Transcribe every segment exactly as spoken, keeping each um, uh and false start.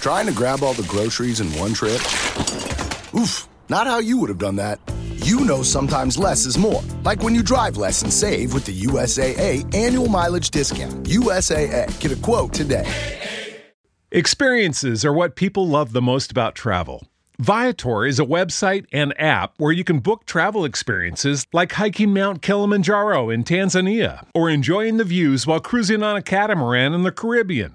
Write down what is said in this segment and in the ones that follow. Trying to grab all the groceries in one trip? Oof, not how you would have done that. You know sometimes less is more. Like when you drive less and save with the U S A A annual mileage discount. U S A A. Get a quote today. Experiences are what people love the most about travel. Viator is a website and app where you can book travel experiences like hiking Mount Kilimanjaro in Tanzania or enjoying the views while cruising on a catamaran in the Caribbean.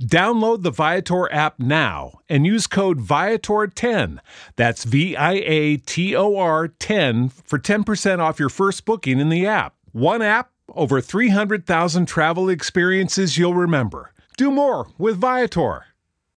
Download the Viator app now and use code Viator ten, that's V I A T O R ten, for ten percent off your first booking in the app. One app, over three hundred thousand travel experiences you'll remember. Do more with Viator.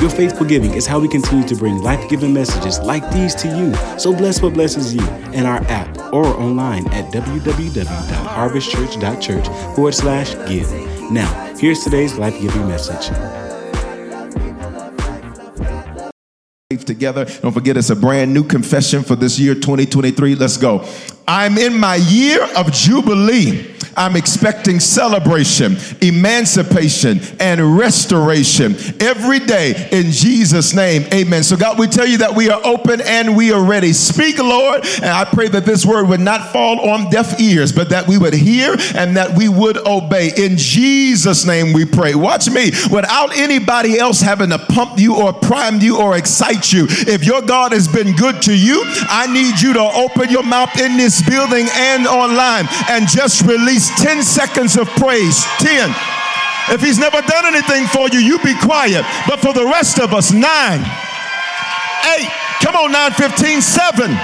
Your faithful giving is how we continue to bring life-giving messages like these to you. So bless what blesses you in our app or online at w w w dot harvest church dot church forward slash give. Now, here's today's life-giving message. Together, don't forget it's a brand new confession for this year, twenty twenty-three. Let's go. I'm in my year of Jubilee. I'm expecting celebration, emancipation, and restoration every day in Jesus' name. Amen. So God, we tell you that we are open and we are ready. Speak, Lord, and I pray that this word would not fall on deaf ears, but that we would hear and that we would obey. In Jesus' name we pray. Watch me. Without anybody else having to pump you or prime you or excite you, if your God has been good to you, I need you to open your mouth in this building and online and just release ten seconds of praise. ten. If he's never done anything for you, you be quiet. But for the rest of us, nine, eight, come on, nine, fifteen, seven,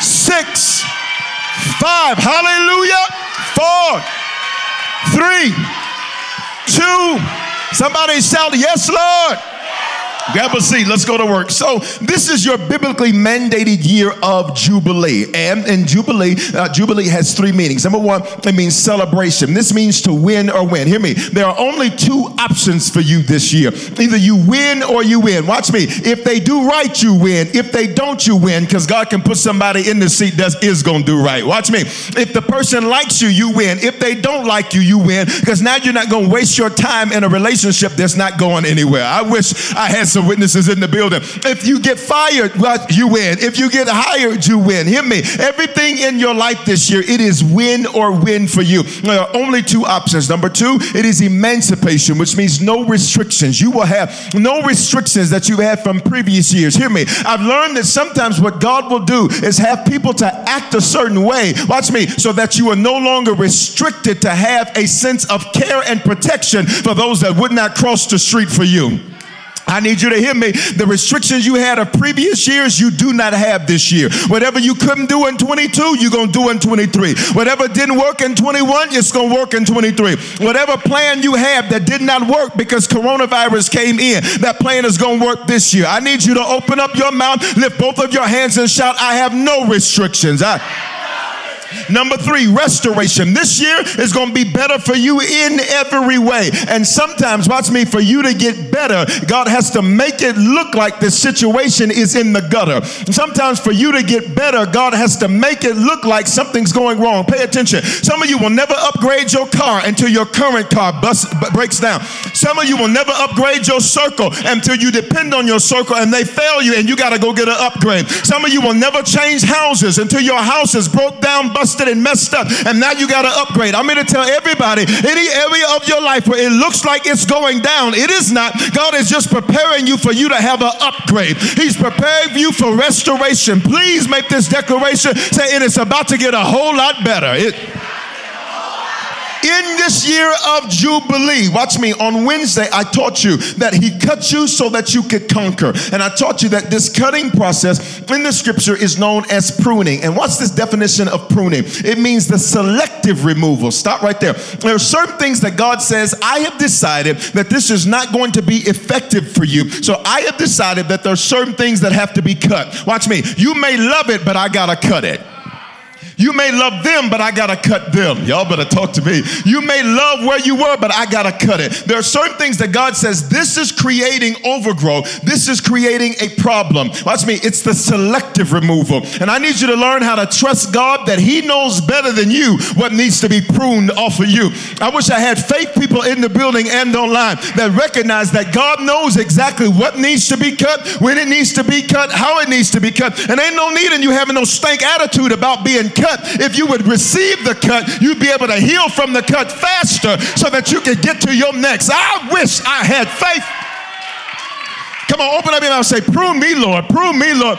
six, five, hallelujah, four, three, two. Somebody shout, yes, Lord. Grab a seat. Let's go to work. So this is your biblically mandated year of Jubilee. And in Jubilee, uh, Jubilee has three meanings. Number one, it means celebration. This means to win or win. Hear me. There are only two options for you this year. Either you win or you win. Watch me. If they do right, you win. If they don't, you win. Because God can put somebody in the seat that is going to do right. Watch me. If the person likes you, you win. If they don't like you, you win. Because now you're not going to waste your time in a relationship that's not going anywhere. I wish I had of witnesses in the building. If you get fired, well, you win. If you get hired, you win. Hear me. Everything in your life this year, it is win or win for you. There are only two options. Number two, it is emancipation, which means no restrictions. You will have no restrictions that you've had from previous years. Hear me. I've learned that sometimes what God will do is have people to act a certain way. Watch me. So that you are no longer restricted to have a sense of care and protection for those that would not cross the street for you. I need you to hear me. The restrictions you had of previous years, you do not have this year. Whatever you couldn't do in twenty-two, you're going to do in twenty-three. Whatever didn't work in twenty-one, it's going to work in twenty-three. Whatever plan you have that did not work because coronavirus came in, that plan is going to work this year. I need you to open up your mouth, lift both of your hands and shout, I have no restrictions. I Number three, restoration. This year is going to be better for you in every way. And sometimes, watch me, for you to get better, God has to make it look like the situation is in the gutter. Sometimes for you to get better, God has to make it look like something's going wrong. Pay attention. Some of you will never upgrade your car until your current car bus, b- breaks down. Some of you will never upgrade your circle until you depend on your circle and they fail you and you got to go get an upgrade. Some of you will never change houses until your house is broke down, bus and messed up, and now you got to upgrade. I'm here to tell everybody, any area of your life where it looks like it's going down, it is not. God is just preparing you for you to have an upgrade. He's preparing you for restoration. Please make this declaration. Say, it is about to get a whole lot better. It, in this year of Jubilee, watch me, on Wednesday I taught you that he cut you so that you could conquer. And I taught you that this cutting process in the scripture is known as pruning. And what's this definition of pruning? It means the selective removal. Stop right there. There are certain things that God says, I have decided that this is not going to be effective for you. So I have decided that there are certain things that have to be cut. Watch me. You may love it, but I gotta cut it. You may love them, but I gotta cut them. Y'all better talk to me. You may love where you were, but I gotta cut it. There are certain things that God says, this is creating overgrowth. This is creating a problem. Watch me, it's the selective removal. And I need you to learn how to trust God that he knows better than you what needs to be pruned off of you. I wish I had faith people in the building and online that recognize that God knows exactly what needs to be cut, when it needs to be cut, how it needs to be cut. And ain't no need in you having no stank attitude about being cut. If you would receive the cut, you'd be able to heal from the cut faster so that you could get to your next. I wish I had faith. Come on, open up your mouth and say, prune me, Lord, prune me, Lord.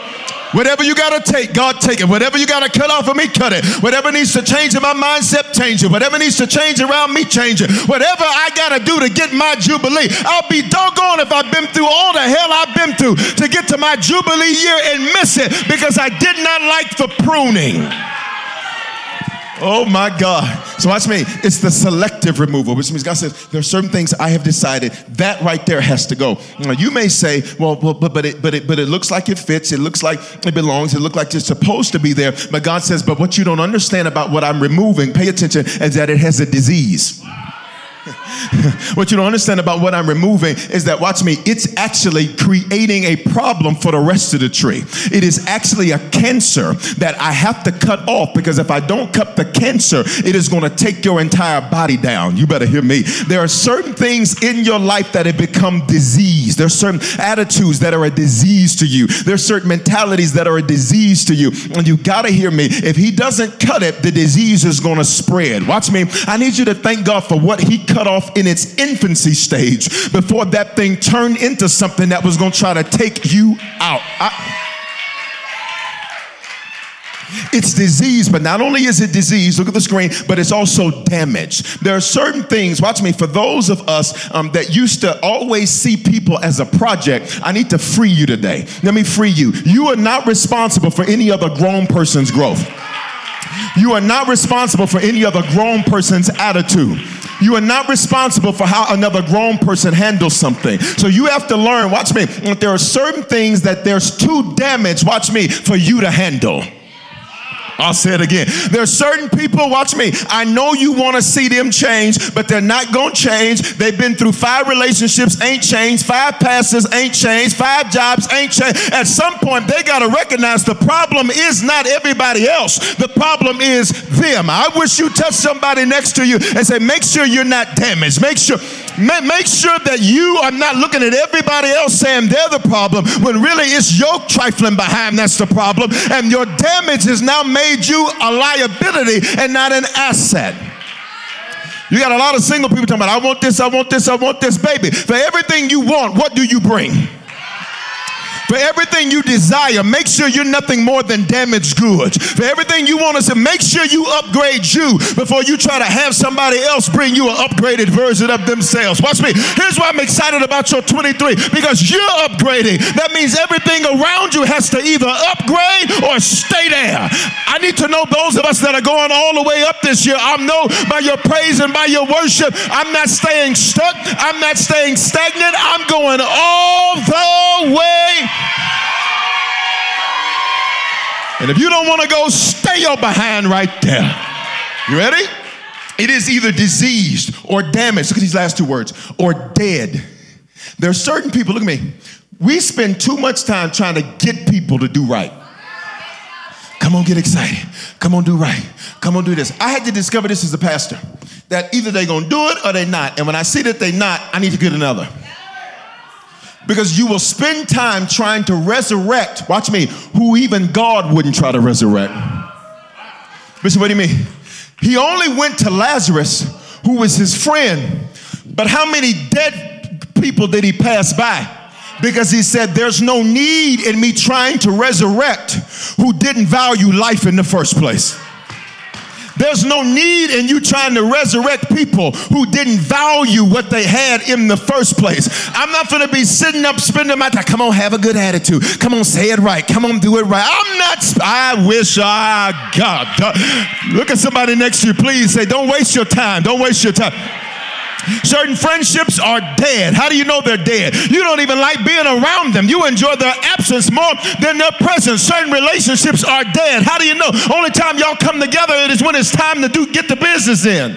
Whatever you got to take, God, take it. Whatever you got to cut off of me, cut it. Whatever needs to change in my mindset, change it. Whatever needs to change around me, change it. Whatever I got to do to get my Jubilee, I'll be doggone if I've been through all the hell I've been through to get to my Jubilee year and miss it because I did not like the pruning. Oh my God. So watch me. It's the selective removal, which means God says, there are certain things I have decided that right there has to go. Now you may say, well, but but it but it but it looks like it fits, it looks like it belongs, it looks like it's supposed to be there. But God says, but what you don't understand about what I'm removing, pay attention, is that it has a disease. What you don't understand about what I'm removing is that, watch me, it's actually creating a problem for the rest of the tree. It is actually a cancer that I have to cut off, because if I don't cut the cancer, it is going to take your entire body down. You better hear me. There are certain things in your life that have become disease. There are certain attitudes that are a disease to you. There are certain mentalities that are a disease to you. And you got to hear me. If he doesn't cut it, the disease is going to spread. Watch me. I need you to thank God for what he cut cut off in its infancy stage before that thing turned into something that was going to try to take you out. I- It's disease, but not only is it disease, look at the screen, but it's also damage. There are certain things, watch me, for those of us um, that used to always see people as a project, I need to free you today. Let me free you. You are not responsible for any other grown person's growth. You are not responsible for any other grown person's attitude. You are not responsible for how another grown person handles something. So you have to learn, watch me, that there are certain things that there's too damaged, watch me, for you to handle. I'll say it again. There are certain people, watch me, I know you want to see them change, but they're not going to change. They've been through five relationships, ain't changed. Five pastors, ain't changed. Five jobs, ain't changed. At some point, they got to recognize the problem is not everybody else. The problem is them. I wish you touched somebody next to you and say, make sure you're not damaged. Make sure, ma- make sure that you are not looking at everybody else saying they're the problem, when really it's your trifling behind that's the problem, and your damage is now made you a liability and not an asset. You got a lot of single people talking about, I want this, I want this, I want this, baby. For everything you want, what do you bring? For everything you desire, make sure you're nothing more than damaged goods. For everything you want to say, make sure you upgrade you before you try to have somebody else bring you an upgraded version of themselves. Watch me. Here's why I'm excited about your twenty-three, because you're upgrading. That means everything around you has to either upgrade or stay there. I need to know those of us that are going all the way up this year, I know by your praise and by your worship, I'm not staying stuck. I'm not staying stagnant. I'm going all the way. And if you don't want to go, stay your behind right there. You ready? It is either diseased or damaged. Look at these last two words. Or dead. There are certain people, look at me, we spend too much time trying to get people to do right. Come on, get excited. Come on, do right. Come on, do this. I had to discover this as a pastor, that either they're going to do it or they're not. And when I see that they're not, I need to get another. Because you will spend time trying to resurrect, watch me, who even God wouldn't try to resurrect. Listen, what do you mean? He only went to Lazarus, who was his friend, but how many dead people did he pass by? Because he said, there's no need in me trying to resurrect who didn't value life in the first place. There's no need in you trying to resurrect people who didn't value what they had in the first place. I'm not going to be sitting up spending my time. Come on, have a good attitude. Come on, say it right. Come on, do it right. I'm not, I wish I got. Look at somebody next to you, please. Say, don't waste your time. Don't waste your time. Certain friendships are dead. How do you know they're dead? You don't even like being around them. You enjoy their absence more than their presence. Certain relationships are dead. How do you know? Only time y'all come together it is when it's time to do get the business in.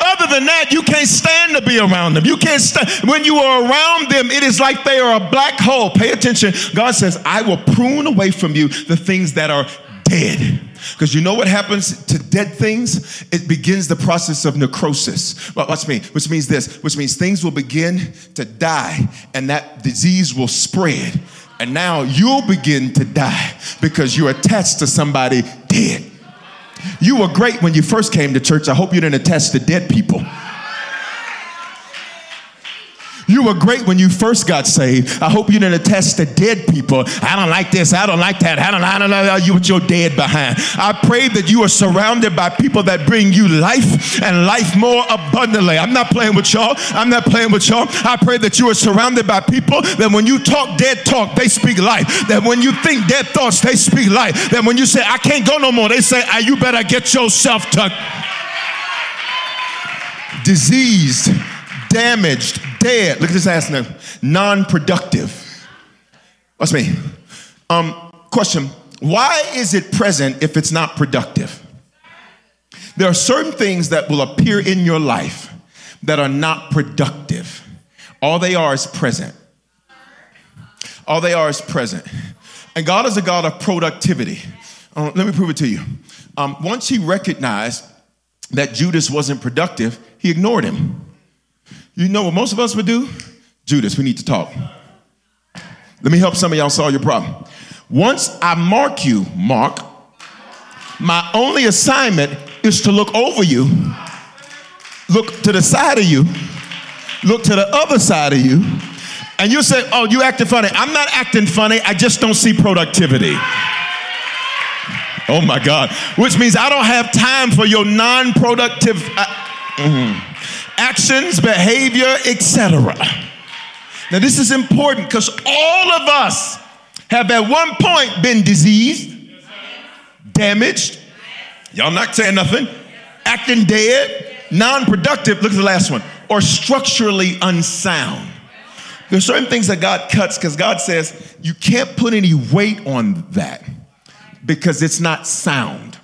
Other than that, you can't stand to be around them. You can't stand. When you are around them, it is like they are a black hole. Pay attention. God says, I will prune away from you the things that are dead. Because you know what happens to dead things? It begins the process of necrosis. Well, watch me, which means this, which means things will begin to die and that disease will spread. And now you'll begin to die because you're attached to somebody dead. You were great when you first came to church. I hope you didn't attach to dead people. You were great when you first got saved. I hope you didn't attest to dead people. I don't like this. I don't like that. I don't, I don't know you with your dead behind. I pray that you are surrounded by people that bring you life and life more abundantly. I'm not playing with y'all. I'm not playing with y'all. I pray that you are surrounded by people that when you talk dead talk, they speak life. That when you think dead thoughts, they speak life. That when you say, I can't go no more, they say, ah, you better get yourself tucked. Diseased, damaged, dead. Look at this ass now. Non-productive. What's me? Um, question. Why is it present if it's not productive? There are certain things that will appear in your life that are not productive. All they are is present. All they are is present. And God is a God of productivity. Um, let me prove it to you. Um, once he recognized that Judas wasn't productive, he ignored him. You know what most of us would do? Judas, we need to talk. Let me help some of y'all solve your problem. Once I mark you, Mark, my only assignment is to look over you, look to the side of you, look to the other side of you, and you say, oh, you acting funny. I'm not acting funny. I just don't see productivity. Oh, my God. Which means I don't have time for your non-productive... I, mm-hmm. actions, behavior, et cetera. Now this is important because all of us have at one point been diseased, damaged, y'all not saying nothing, acting dead, non-productive, look at the last one, or structurally unsound. There's certain things that God cuts because God says you can't put any weight on that because it's not sound.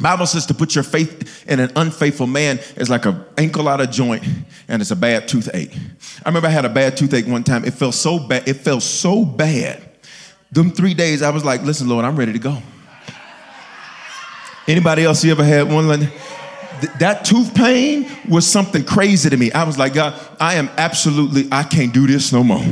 Bible says to put your faith in an unfaithful man is like an ankle out of joint, and it's a bad toothache. I remember I had a bad toothache one time. It felt so bad. It felt so bad. Them three days, I was like, listen, Lord, I'm ready to go. Anybody else you ever had one? Like, th- that tooth pain was something crazy to me. I was like, God, I am absolutely, I can't do this no more.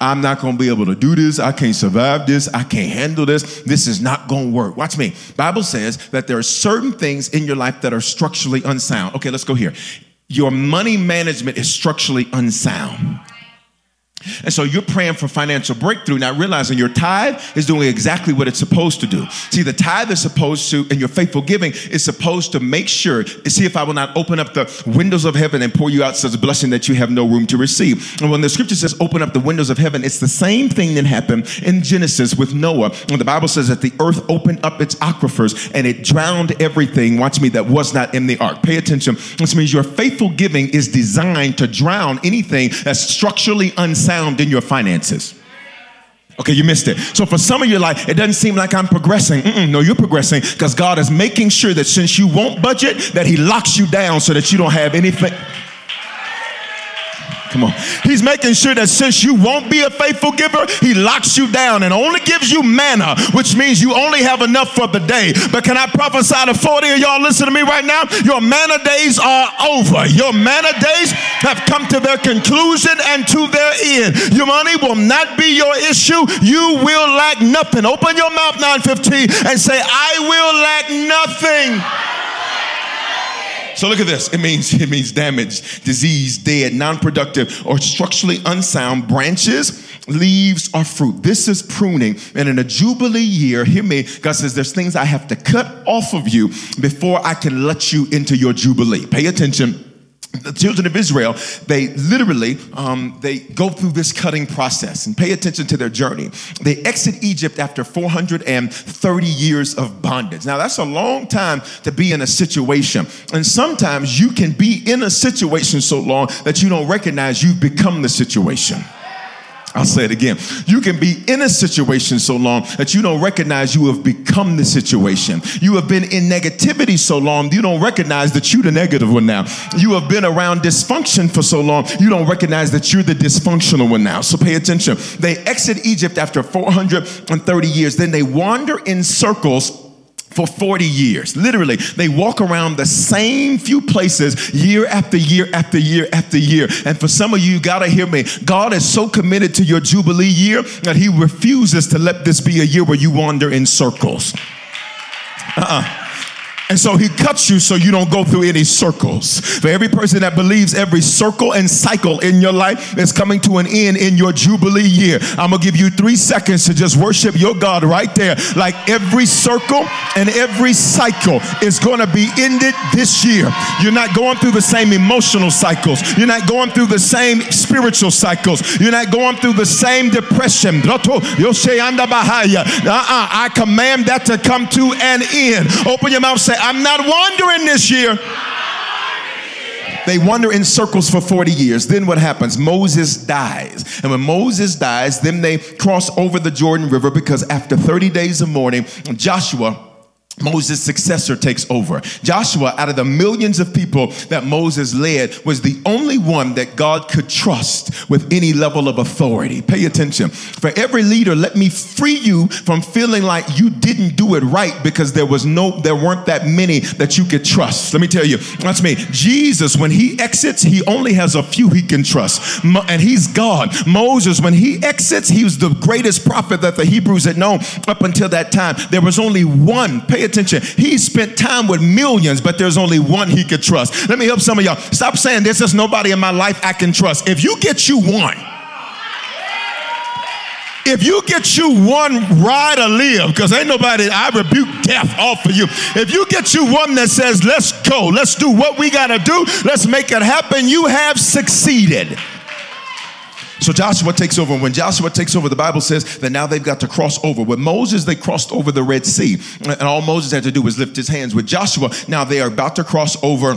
I'm not going to be able to do this. I can't survive this. I can't handle this. This is not going to work. Watch me. Bible says that there are certain things in your life that are structurally unsound. Okay, let's go here. Your money management is structurally unsound. And so you're praying for financial breakthrough, not realizing your tithe is doing exactly what it's supposed to do. See, the tithe is supposed to, and your faithful giving is supposed to make sure, see if I will not open up the windows of heaven and pour you out such a blessing that you have no room to receive. And when the scripture says open up the windows of heaven, it's the same thing that happened in Genesis with Noah. When the Bible says that the earth opened up its aquifers and it drowned everything, watch me, that was not in the ark. Pay attention. This means your faithful giving is designed to drown anything that's structurally unsound in your finances. Okay, you missed it. So for some of you, like, it doesn't seem like I'm progressing. Mm-mm, no, you're progressing because God is making sure that since you won't budget, that he locks you down so that you don't have anything. Come on. He's making sure that since you won't be a faithful giver, he locks you down and only gives you manna, which means you only have enough for the day. But can I prophesy to forty of y'all listen to me right now? Your manna days are over. Your manna days have come to their conclusion and to their end. Your money will not be your issue. You will lack nothing. Open your mouth, nine fifteen, and say, I will lack nothing. So look at this. It means it means damaged, disease, dead, non-productive, or structurally unsound branches leaves or fruit. This is pruning. And in a Jubilee year, hear me, God says there's things I have to cut off of you before I can let you into your Jubilee. Pay attention. The children of Israel, they literally, um, they go through this cutting process, and pay attention to their journey. They exit Egypt after four hundred thirty years of bondage. Now, that's a long time to be in a situation. And sometimes you can be in a situation so long that you don't recognize you've become the situation. I'll say it again. You can be in a situation so long that you don't recognize you have become the situation. You have been in negativity so long, you don't recognize that you're the negative one now. You have been around dysfunction for so long, you don't recognize that you're the dysfunctional one now. So pay attention. They exit Egypt after four hundred thirty years. Then they wander in circles for forty years. Literally, they walk around the same few places year after year after year after year. And for some of you, you gotta hear me. God is so committed to your Jubilee year that he refuses to let this be a year where you wander in circles. Uh-uh. And so he cuts you so you don't go through any circles. For every person that believes every circle and cycle in your life is coming to an end in your Jubilee year, I'm going to give you three seconds to just worship your God right there. Like every circle and every cycle is going to be ended this year. You're not going through the same emotional cycles. You're not going through the same spiritual cycles. You're not going through the same depression. Uh-uh, I command that to come to an end. Open your mouth, say, I'm not wandering this year. They wander in circles for forty years. Then what happens? Moses dies. And when Moses dies, then they cross over the Jordan River, because after thirty days of mourning, Joshua, Moses' successor, takes over. Joshua, out of the millions of people that Moses led, was the only one that God could trust with any level of authority. Pay attention. For every leader, let me free you from feeling like you didn't do it right because there was no, there weren't that many that you could trust. Let me tell you, watch me. Jesus, when he exits, he only has a few he can trust. Mo- and he's God. Moses, when he exits, he was the greatest prophet that the Hebrews had known up until that time. There was only one. Pay attention. He spent time with millions, but there's only one he could trust. Let me help some of y'all. Stop saying there's just nobody in my life I can trust. If you get you one, if you get you one ride or live, because ain't nobody, I rebuke death off of you. If you get you one that says, let's go, let's do what we got to do, let's make it happen, you have succeeded. So Joshua takes over. And when Joshua takes over, the Bible says that now they've got to cross over. With Moses, they crossed over the Red Sea. And all Moses had to do was lift his hands. With Joshua, now they are about to cross over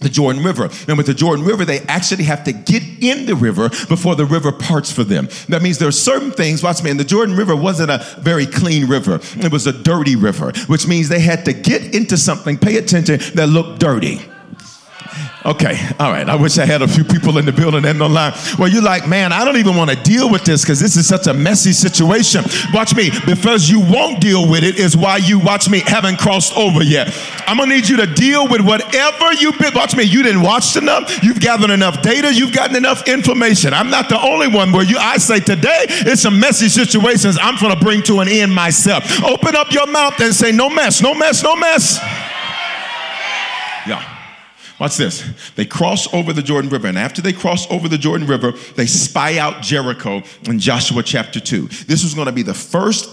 the Jordan River. And with the Jordan River, they actually have to get in the river before the river parts for them. That means there are certain things, watch me, and the Jordan River wasn't a very clean river. It was a dirty river, which means they had to get into something, pay attention, that looked dirty. Okay, all right. I wish I had a few people in the building and online. Well, you're like, man, I don't even want to deal with this because this is such a messy situation. Watch me. Because you won't deal with it is why you, watch me, haven't crossed over yet. I'm going to need you to deal with whatever you've been. Watch me. You didn't watch enough. You've gathered enough data. You've gotten enough information. I'm not the only one where you, I say today, it's some messy situations I'm going to bring to an end myself. Open up your mouth and say, no mess, no mess, no mess. Yeah. Watch this. They cross over the Jordan River. And after they cross over the Jordan River, they spy out Jericho in Joshua chapter two. This was going to be the first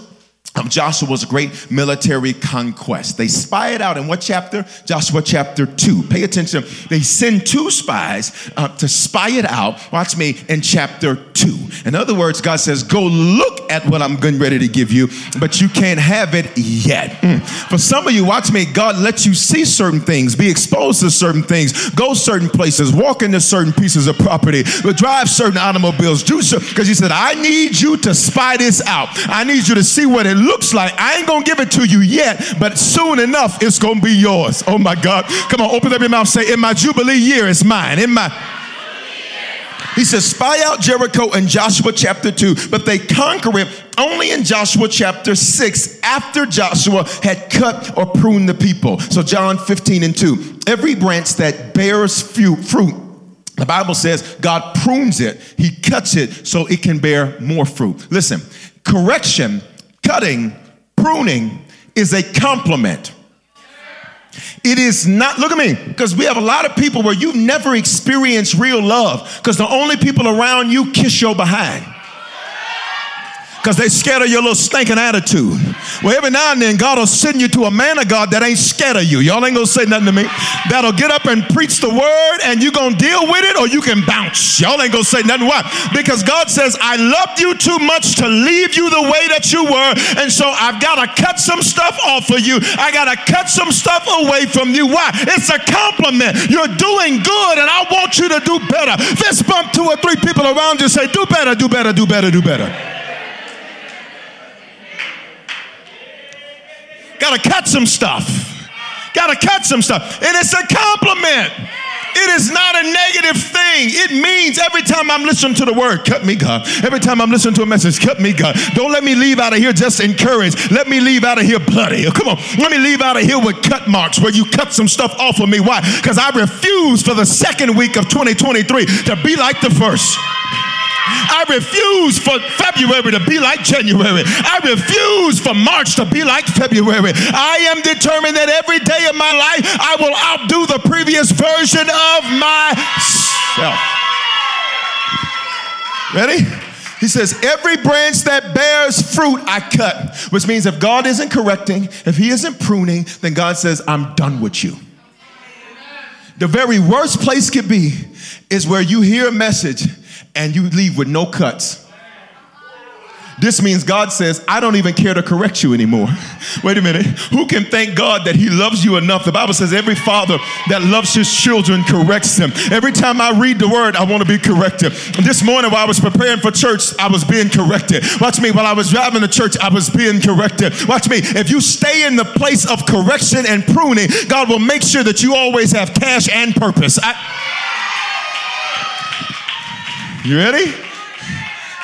of Joshua's great military conquest. They spy it out in what chapter? Joshua chapter two. Pay attention. They send two spies uh, to spy it out. Watch me, in chapter two. In other words, God says, go look at what I'm getting ready to give you, but you can't have it yet. Mm. For some of you, watch me, God lets you see certain things, be exposed to certain things, go certain places, walk into certain pieces of property, drive certain automobiles, do so, because he said, I need you to spy this out. I need you to see what it looks like. I ain't gonna give it to you yet, but soon enough, it's gonna be yours. Oh my God. Come on, open up your mouth, say, in my Jubilee year, it's mine. In my He says, spy out Jericho in Joshua chapter two, but they conquer it only in Joshua chapter six, after Joshua had cut or pruned the people. So John fifteen and two, every branch that bears fruit, the Bible says God prunes it, he cuts it so it can bear more fruit. Listen, correction, cutting, pruning is a compliment. It is not, look at me, because we have a lot of people where you've never experienced real love because the only people around you kiss your behind. because they scared of your little stinking attitude. Well, every now and then, God will send you to a man of God that ain't scared of you. Y'all ain't going to say nothing to me. That'll get up and preach the word, and you're going to deal with it, or you can bounce. Y'all ain't going to say nothing. Why? Because God says, I loved you too much to leave you the way that you were, and so I've got to cut some stuff off of you. I got to cut some stuff away from you. Why? It's a compliment. You're doing good, and I want you to do better. Fist bump two or three people around you and say, do better, do better, do better, do better. Got to cut some stuff. Got to cut some stuff. And it's a compliment. It is not a negative thing. It means every time I'm listening to the word, cut me, God. Every time I'm listening to a message, cut me, God. Don't let me leave out of here just encouraged. Let me leave out of here bloody. Come on. Let me leave out of here with cut marks where you cut some stuff off of me. Why? Because I refuse for the second week of twenty twenty-three to be like the first. I refuse for February to be like January. I refuse for March to be like February. I am determined that every day of my life, I will outdo the previous version of myself. Ready? He says, every branch that bears fruit, I cut. Which means if God isn't correcting, if he isn't pruning, then God says, I'm done with you. The very worst place could be is where you hear a message and you leave with no cuts. This means God says, I don't even care to correct you anymore. Wait a minute. Who can thank God that he loves you enough? The Bible says every father that loves his children corrects them. Every time I read the word, I want to be corrected. And this morning while I was preparing for church, I was being corrected. Watch me. While I was driving to church, I was being corrected. Watch me. If you stay in the place of correction and pruning, God will make sure that you always have cash and purpose. I... You ready?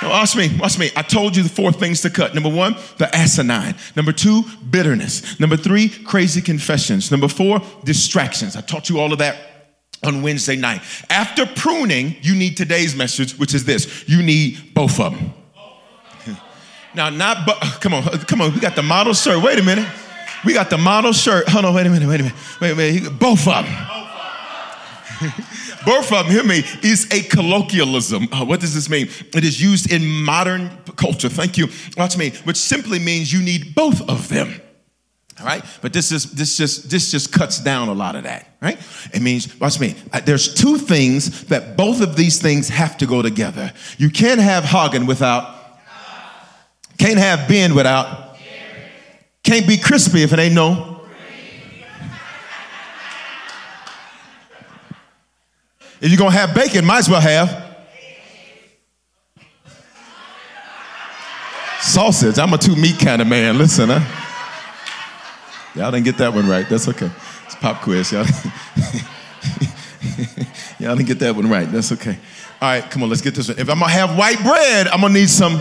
Now watch me, watch me. I told you the four things to cut. Number one, the asinine. Number two, bitterness. Number three, crazy confessions. Number four, distractions. I taught you all of that on Wednesday night. After pruning, you need today's message, which is this. You need both of them. Now, not, but, come on, come on. We got the model shirt. Wait a minute. We got the model shirt. Hold on, wait a minute, wait a minute. Wait a minute. Both of them. Both of them, hear me, is a colloquialism. Uh, what does this mean? It is used in modern culture. Thank you. Watch me, which simply means you need both of them. All right, but this is this just this just cuts down a lot of that. Right? It means, watch me. Uh, there's two things that both of these things have to go together. You can't have Hagen without. Can't have Ben without. Can't be crispy if it ain't no. If you're going to have bacon, might as well have sausage. I'm a two-meat kind of man. Listen, huh? Y'all didn't get that one right. That's okay. It's a pop quiz, y'all. Y'all didn't get that one right. That's okay. All right, come on, let's get this one. If I'm going to have white bread, I'm going to need some.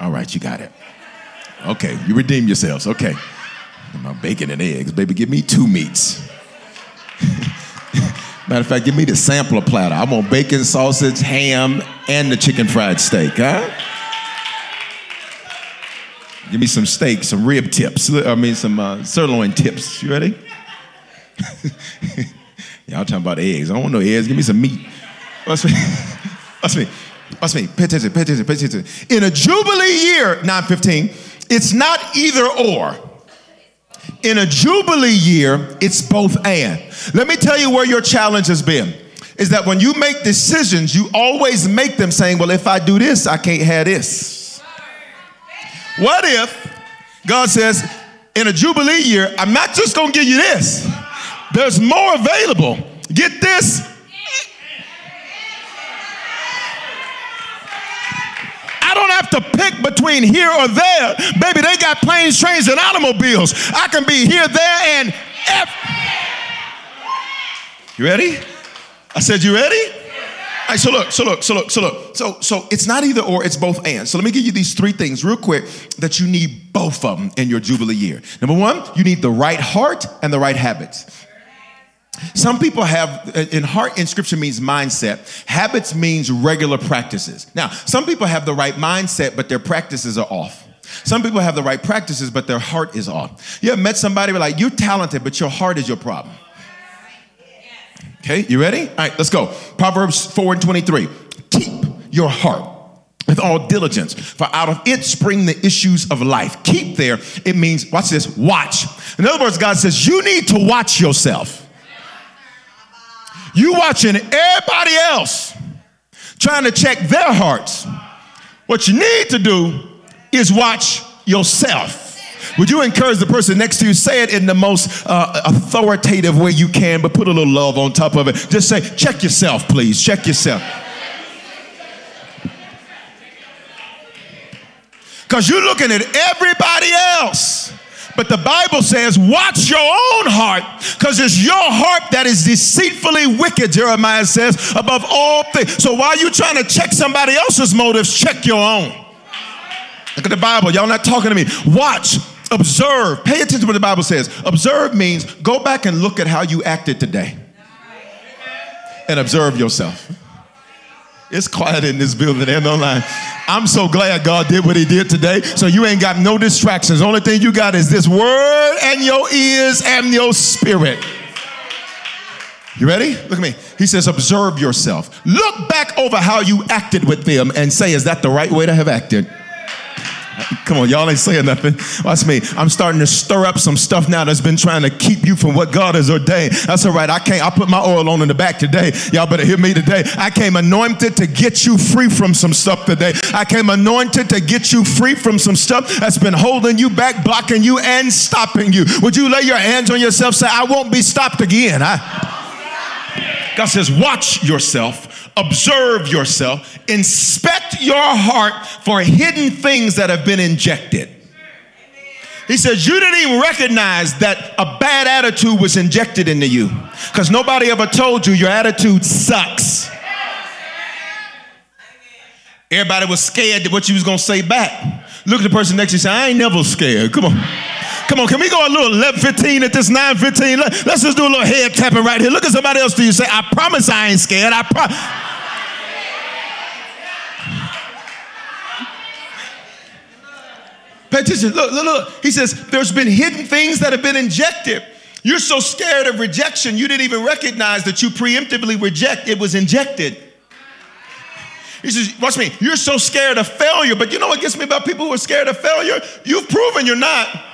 All right, you got it. Okay, you redeem yourselves. Okay. My bacon and eggs, baby, give me two meats. Matter of fact, give me the sampler platter. I want bacon, sausage, ham, and the chicken fried steak, huh? Give me some steak, some rib tips. I mean, some uh, sirloin tips. You ready? Y'all talking about eggs. I don't want no eggs. Give me some meat. Watch me. Watch me. Watch me. Pay attention, pay attention, pay attention. In a Jubilee year, nine fifteen, it's not either or. In a Jubilee year, it's both and. Let me tell you where your challenge has been, is that when you make decisions, you always make them saying, well, if I do this, I can't have this. What if God says, in a Jubilee year, I'm not just going to give you this. There's more available. Get this. I don't have to pick between here or there. Baby, they got planes, trains, and automobiles. I can be here, there, and F. You ready? I said, you ready? All right, so look, so look, so look, so look. So, so it's not either or, it's both and. So let me give you these three things real quick that you need both of them in your Jubilee year. Number one, you need the right heart and the right habits. Some people have, in heart in scripture means mindset. Habits means regular practices. Now, some people have the right mindset, but their practices are off. Some people have the right practices, but their heart is off. You ever met somebody who's like, you're talented, but your heart is your problem. Okay, you ready? All right, let's go. Proverbs four and twenty-three. Keep your heart with all diligence, for out of it spring the issues of life. Keep there. It means, watch this, watch. In other words, God says, you need to watch yourself. You watching everybody else trying to check their hearts. What you need to do is watch yourself. Would you encourage the person next to you? Say it in the most uh, authoritative way you can, but put a little love on top of it. Just say, check yourself, please. Check yourself. Because you're looking at everybody else. But the Bible says, watch your own heart, because it's your heart that is deceitfully wicked, Jeremiah says, above all things. So while you're trying to check somebody else's motives, check your own. Look at the Bible. Y'all not talking to me. Watch, observe, pay attention to what the Bible says. Observe means go back and look at how you acted today and observe yourself. It's quiet in this building and online. I'm so glad God did what he did today. So you ain't got no distractions. The only thing you got is this word and your ears and your spirit. You ready? Look at me. He says, observe yourself. Look back over how you acted with them and say, is that the right way to have acted? Come on, y'all ain't saying nothing. Watch me. I'm starting to stir up some stuff now that's been trying to keep you from what God has ordained. That's all right. I can't. I put my oil on in the back today. Y'all better hear me today. I came anointed to get you free from some stuff today. I came anointed to get you free from some stuff that's been holding you back, blocking you, and stopping you. Would you lay your hands on yourself? Say, I won't be stopped again. I... God says, watch yourself, observe yourself, inspect your heart for hidden things that have been injected. He says, you didn't even recognize that a bad attitude was injected into you because nobody ever told you your attitude sucks. Everybody was scared that what you was going to say back. Look at the person next to you and say, I ain't never scared. Come on. Come on, can we go a little eleven fifteen at this nine fifteen? Let's just do a little head tapping right here. Look at somebody else to you. Say, I promise I ain't scared. I promise. Pay attention. Look, look, look. He says, there's been hidden things that have been injected. You're so scared of rejection, you didn't even recognize that you preemptively reject. It was injected. He says, watch me. You're so scared of failure. But you know what gets me about people who are scared of failure? You've proven you're not.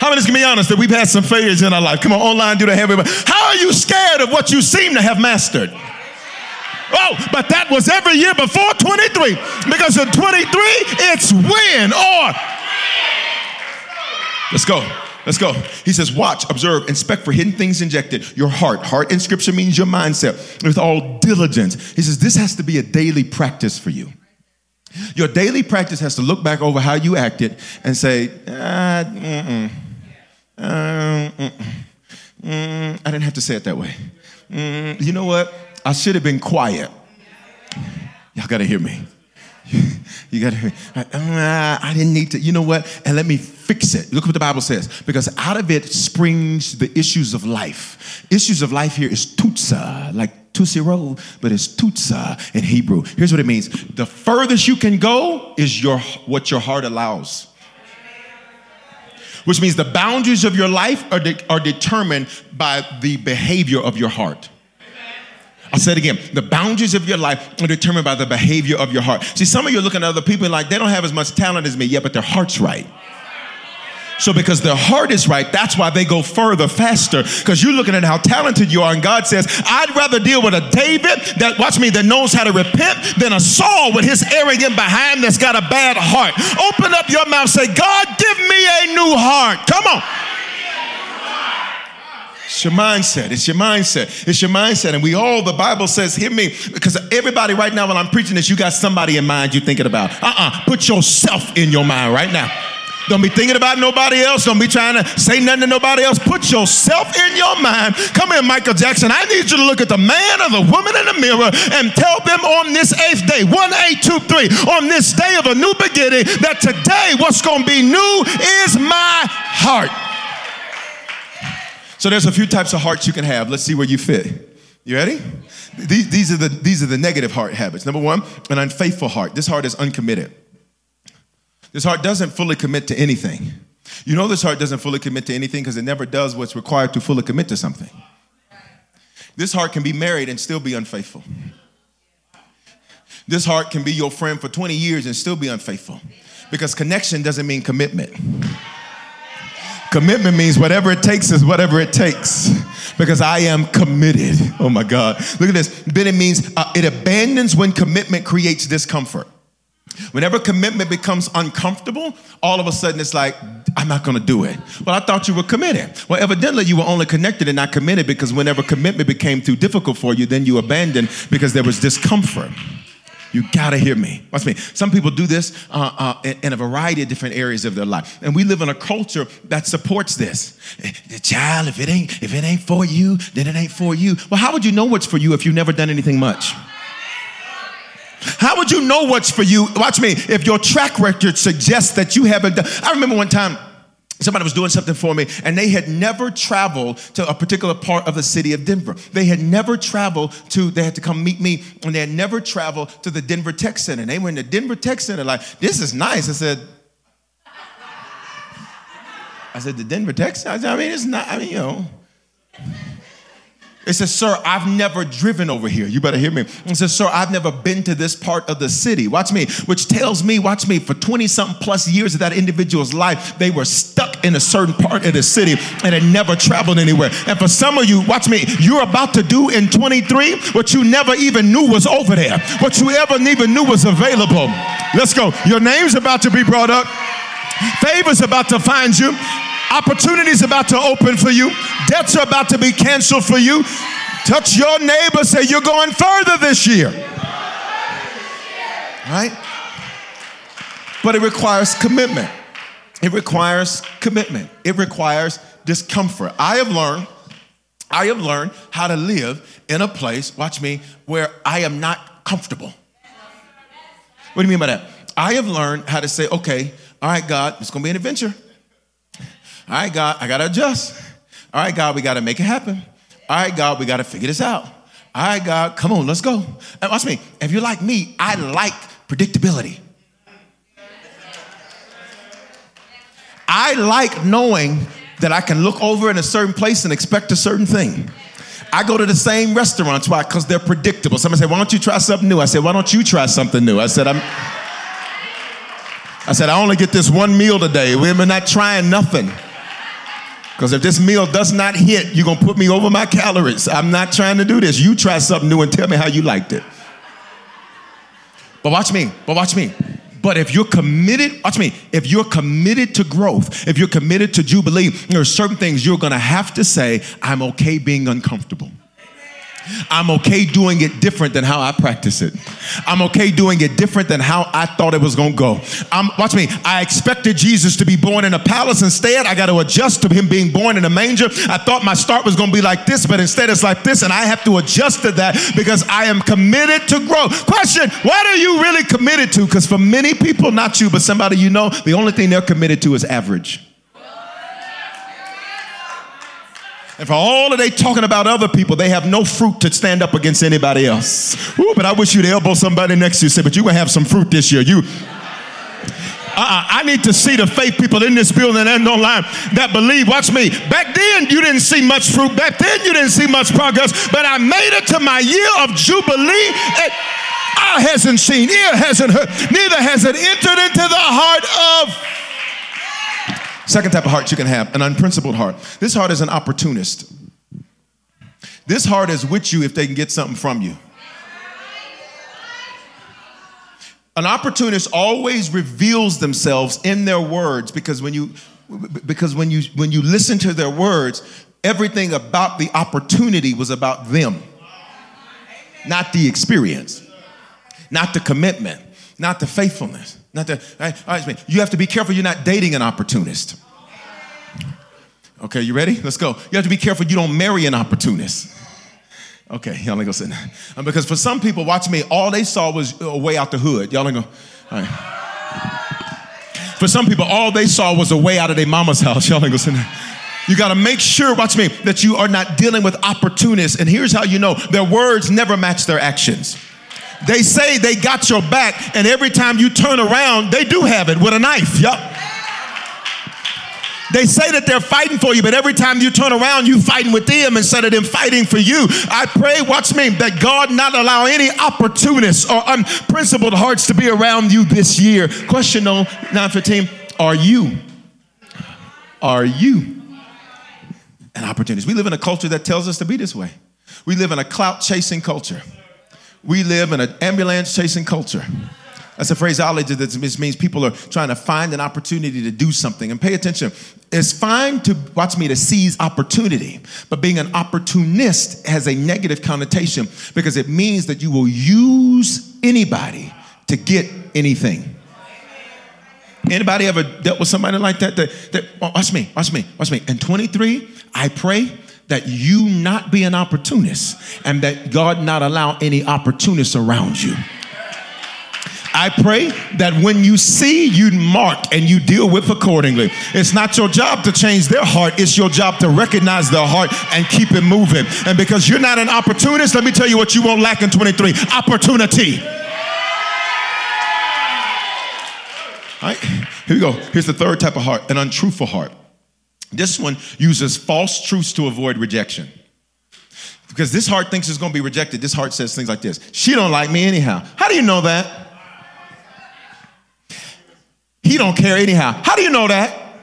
How many can be honest that we've had some failures in our life? Come on, online, do the heavy. How are you scared of what you seem to have mastered? Oh, but that was every year before twenty-three. Because in twenty-three, it's win or. Let's go. Let's go. He says, watch, observe, inspect for hidden things injected. Your heart. Heart in scripture means your mindset. With all diligence. He says, this has to be a daily practice for you. Your daily practice has to look back over how you acted and say, ah, mm-mm. Um, mm, mm, I didn't have to say it that way. Mm, you know what? I should have been quiet. Y'all got to hear me. You got to hear me. I, uh, I didn't need to. You know what? And let me fix it. Look what the Bible says. Because out of it springs the issues of life. Issues of life here is tutsa, like tutsi roll, but it's tutsa in Hebrew. Here's what it means. The furthest you can go is your what your heart allows. Which means the boundaries of your life are, de- are determined by the behavior of your heart. I'll say it again. The boundaries of your life are determined by the behavior of your heart. See, some of you are looking at other people and like, they don't have as much talent as me. Yeah, but their heart's right. So because their heart is right, that's why they go further, faster. Because you're looking at how talented you are. And God says, I'd rather deal with a David that, watch me, that knows how to repent than a Saul with his arrogant behind that's got a bad heart. Open up your mouth. Say, God, give me a new heart. Come on. It's your mindset. It's your mindset. It's your mindset. And we all, the Bible says, hear me, because everybody right now, while I'm preaching this, you got somebody in mind you're thinking about. Uh-uh. Put yourself in your mind right now. Don't be thinking about nobody else. Don't be trying to say nothing to nobody else. Put yourself in your mind. Come here, Michael Jackson. I need you to look at the man or the woman in the mirror and tell them on this eighth day, one, eight, two, three, on this day of a new beginning, that today what's going to be new is my heart. So there's a few types of hearts you can have. Let's see where you fit. You ready? These, these are the, these are the negative heart habits. Number one, an unfaithful heart. This heart is uncommitted. This heart doesn't fully commit to anything. You know this heart doesn't fully commit to anything because it never does what's required to fully commit to something. This heart can be married and still be unfaithful. This heart can be your friend for twenty years and still be unfaithful, because connection doesn't mean commitment. Commitment means whatever it takes is whatever it takes, because I am committed. Oh my God. Look at this. Then it means uh, it abandons when commitment creates discomfort. Whenever commitment becomes uncomfortable, all of a sudden it's like, I'm not going to do it. Well, I thought you were committed. Well, evidently you were only connected and not committed, because whenever commitment became too difficult for you, then you abandoned because there was discomfort. You got to hear me. Watch me. Some people do this uh, uh, in, in a variety of different areas of their life. And we live in a culture that supports this. Child, if it ain't, if it ain't for you, then it ain't for you. Well, how would you know what's for you if you've never done anything much? How would you know what's for you? Watch me. If your track record suggests that you haven't done. I remember one time somebody was doing something for me, and they had never traveled to a particular part of the city of Denver. They had never traveled to, they had to come meet me, and they had never traveled to the Denver Tech Center. And they were in the Denver Tech Center like, this is nice. I said, I said, the Denver Tech Center? I said, I mean, it's not, I mean, you know. It says, sir, I've never driven over here. You better hear me. It says, sir, I've never been to this part of the city. Watch me. Which tells me, watch me, for twenty-something plus years of that individual's life, they were stuck in a certain part of the city and had never traveled anywhere. And for some of you, watch me, you're about to do in twenty-three what you never even knew was over there, what you ever even knew was available. Let's go. Your name's about to be brought up. Favor's about to find you. Opportunities about to open for you. Debts are about to be canceled for you. Touch your neighbor, say, you're going further this year. Right? But it requires commitment. It requires commitment. It requires discomfort. I have learned, I have learned how to live in a place, watch me, where I am not comfortable. What do you mean by that? I have learned how to say, okay, all right, God, it's going to be an adventure. All right, God, I got to adjust. All right, God, we got to make it happen. All right, God, we got to figure this out. All right, God, come on, let's go. And watch me. If you're like me, I like predictability. I like knowing that I can look over in a certain place and expect a certain thing. I go to the same restaurants. Why? Because they're predictable. Somebody said, why don't you try something new? I said, why don't you try something new? I said, I'm... I said, I only get this one meal today. We're not trying nothing. Because if this meal does not hit, you're going to put me over my calories. I'm not trying to do this. You try something new and tell me how you liked it. But watch me. But watch me. But if you're committed, watch me, if you're committed to growth, if you're committed to Jubilee, there are certain things you're going to have to say, I'm okay being uncomfortable. I'm okay doing it different than how I practice it. I'm okay doing it different than how I thought it was going to go. I'm, watch me. I expected Jesus to be born in a palace. Instead, I got to adjust to him being born in a manger. I thought my start was going to be like this, but instead it's like this, and I have to adjust to that because I am committed to growth. Question, what are you really committed to? Because for many people, not you, but somebody you know, the only thing they're committed to is average. And for all of they talking about other people, they have no fruit to stand up against anybody else. Ooh, but I wish you'd elbow somebody next to you and say, but you're going to have some fruit this year. You, uh-uh, I need to see the faith people in this building and online that believe. Watch me. Back then, you didn't see much fruit. Back then, you didn't see much progress. But I made it to my year of Jubilee. And eye hasn't seen, ear hasn't heard, neither has it entered into the heart of... Second type of heart you can have, an unprincipled heart. This heart is an opportunist. This heart is with you if they can get something from you. An opportunist always reveals themselves in their words, because when you because when you when you listen to their words, everything about the opportunity was about them. Not the experience, not the commitment, not the faithfulness. Not that, right? All right, you have to be careful you're not dating an opportunist. Okay, you ready? Let's go. You have to be careful you don't marry an opportunist. Okay, y'all ain't gonna say that. Because for some people, watch me, all they saw was a way out the hood. Y'all ain't gonna, all right. For some people, all they saw was a way out of their mama's house. Y'all ain't gonna say that. You got to make sure, watch me, that you are not dealing with opportunists. And here's how you know, their words never match their actions. They say they got your back, and every time you turn around, they do have it with a knife. Yup. They say that they're fighting for you, but every time you turn around, you fighting with them instead of them fighting for you. I pray, watch me, that God not allow any opportunists or unprincipled hearts to be around you this year. Question on nine fifteen, are you? Are you an opportunist? We live in a culture that tells us to be this way. We live in a clout-chasing culture. We live in an ambulance-chasing culture. That's a phraseology that just means people are trying to find an opportunity to do something. And pay attention. It's fine to, watch me, to seize opportunity. But being an opportunist has a negative connotation because it means that you will use anybody to get anything. Anybody ever dealt with somebody like that? That, that watch me, watch me, watch me. In twenty-three, I pray that you not be an opportunist and that God not allow any opportunists around you. I pray that when you see, you mark and you deal with accordingly. It's not your job to change their heart. It's your job to recognize their heart and keep it moving. And because you're not an opportunist, let me tell you what you won't lack in twenty-three. Opportunity. All right, here we go. Here's the third type of heart, an untruthful heart. This one uses false truths to avoid rejection. Because this heart thinks it's going to be rejected. This heart says things like this. She don't like me anyhow. How do you know that? He don't care anyhow. How do you know that?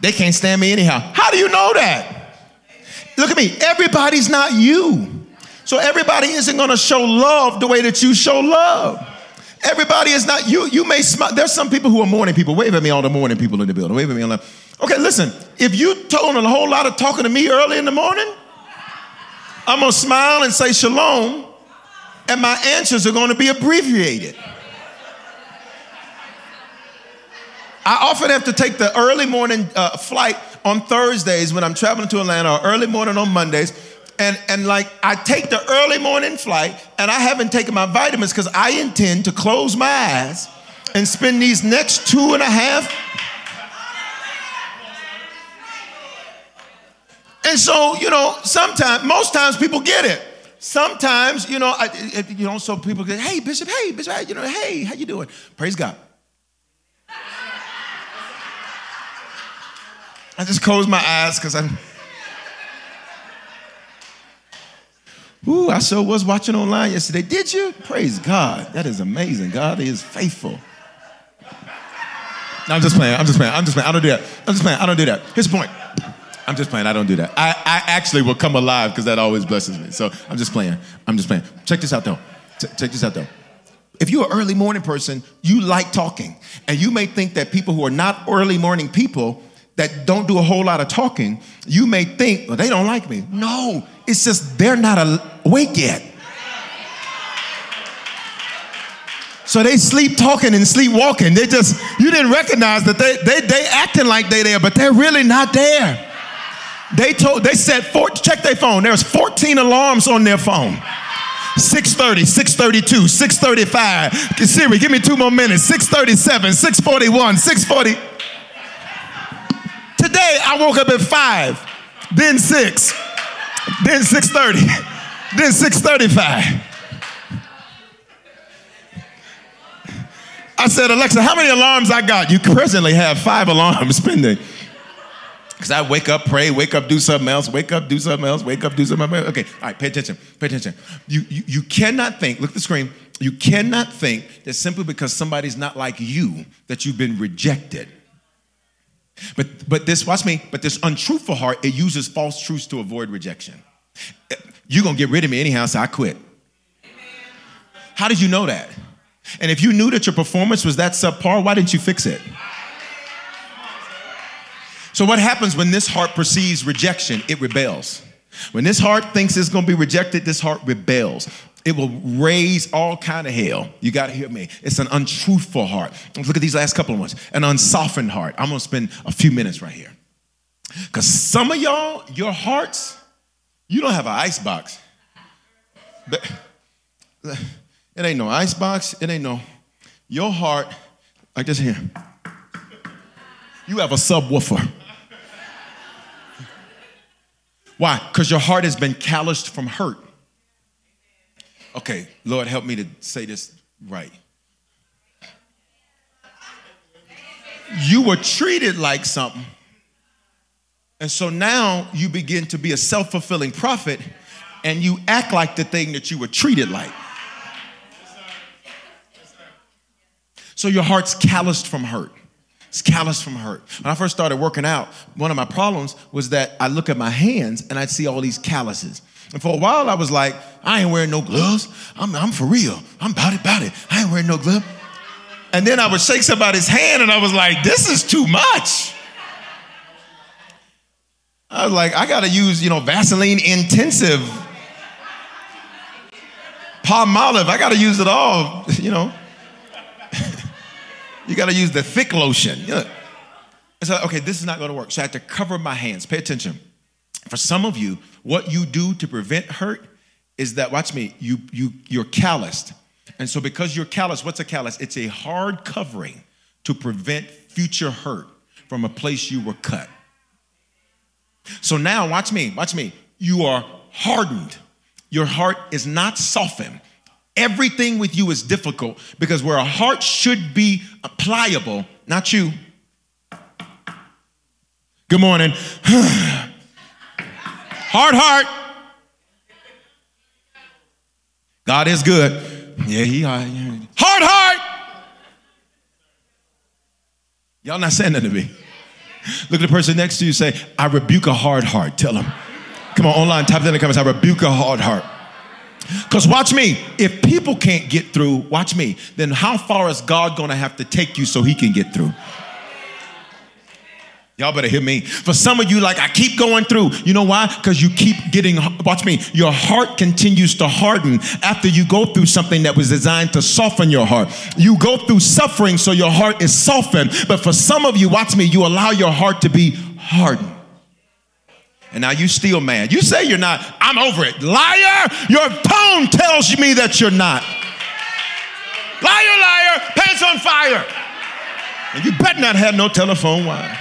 They can't stand me anyhow. How do you know that? Look at me. Everybody's not you. So everybody isn't going to show love the way that you show love. Everybody is not you. You may smile. There's some people who are morning people. Wave at me, all the morning people in the building. Wave at me. All the... Okay, listen. If you told a whole lot of talking to me early in the morning, I'm going to smile and say shalom, and my answers are going to be abbreviated. I often have to take the early morning uh, flight on Thursdays when I'm traveling to Atlanta, or early morning on Mondays. And, and like, I take the early morning flight and I haven't taken my vitamins because I intend to close my eyes and spend these next two and a half. And so, you know, sometimes, most times people get it. Sometimes, you know, I, you know, so people get, hey, Bishop, hey, Bishop, you know, hey, how you doing? Praise God. I just close my eyes because I'm... Ooh, I sure was watching online yesterday. Did you? Praise God. That is amazing. God is faithful. No, I'm just playing. I'm just playing. I'm just playing. I don't do that. I'm just playing. I don't do that. Here's the point. I'm just playing. I don't do that. I, I actually will come alive because that always blesses me. So I'm just playing. I'm just playing. Check this out, though. T- check this out, though. If you're an early morning person, you like talking. And you may think that people who are not early morning people that don't do a whole lot of talking, you may think, well, they don't like me. No, it's just they're not awake yet. So they sleep talking and sleep walking. They just, you didn't recognize that they they they acting like they there, but they're really not there. They told, they said, four, check their phone. There's fourteen alarms on their phone. six thirty, six thirty-two, six thirty-five. Siri, give me two more minutes. six thirty-seven, six forty-one, six forty. Today, I woke up at five, then six, then six thirty, then six thirty-five. I said, Alexa, how many alarms I got? You presently have five alarms pending. Because I wake up, pray, wake up, do something else, wake up, do something else, wake up, do something else. Okay, all right, pay attention, pay attention. You, you, you cannot think, look at the screen, you cannot think that simply because somebody's not like you that you've been rejected. But but this, watch me, but this untruthful heart, it uses false truths to avoid rejection. You're going to get rid of me anyhow, so I quit. Amen. How did you know that? And if you knew that your performance was that subpar, why didn't you fix it? So what happens when this heart perceives rejection? It rebels. When this heart thinks it's going to be rejected, this heart rebels. It will raise all kind of hell. You got to hear me. It's an untruthful heart. Look at these last couple of ones. An unsoftened heart. I'm going to spend a few minutes right here. Because some of y'all, your hearts, you don't have an icebox. It ain't no icebox. It ain't no. Your heart, like this here. You have a subwoofer. Why? Because your heart has been calloused from hurt. Okay, Lord, help me to say this right. you were treated like something. And so now you begin to be a self-fulfilling prophet and you act like the thing that you were treated like. So your heart's calloused from hurt. It's calloused from hurt. When I first started working out, one of my problems was that I look at my hands and I'd see all these calluses. And for a while I was like, I ain't wearing no gloves. I'm, I'm for real. I'm about it, about it. I ain't wearing no glove. And then I would shake somebody's hand and I was like, this is too much. I was like, I got to use, you know, Vaseline intensive. Palmolive. I got to use it all, you know. You got to use the thick lotion. Yeah. It's like, okay, this is not going to work. So I have to cover my hands. Pay attention. For some of you, what you do to prevent hurt is that, watch me, you, you, you're calloused. And so because you're calloused, what's a callous? It's a hard covering to prevent future hurt from a place you were cut. So now, watch me, watch me. You are hardened. Your heart is not softened. Everything with you is difficult because where a heart should be pliable, not you. Good morning. Hard heart. God is good. Yeah, he are. Yeah. Hard heart. Y'all not saying nothing to me. Look at the person next to you, say, I rebuke a hard heart. Tell them. Come on, online, type that in the comments. I rebuke a hard heart. Because watch me, if people can't get through, watch me, then how far is God going to have to take you so he can get through? Y'all better hear me. For some of you, like, I keep going through. You know why? Because you keep getting, watch me, your heart continues to harden after you go through something that was designed to soften your heart. You go through suffering so your heart is softened. But for some of you, watch me, you allow your heart to be hardened. And now you still mad. You say you're not. I'm over it. Liar, your tone tells me that you're not. Liar, liar, pants on fire. And you better not have no telephone wire.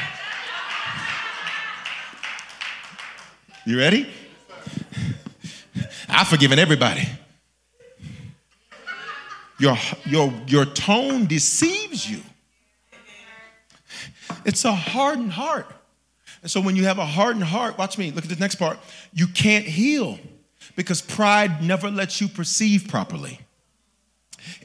You ready? I've forgiven everybody. Your, your, your tone deceives you. It's a hardened heart. And so when you have a hardened heart, watch me, look at this next part. You can't heal because pride never lets you perceive properly.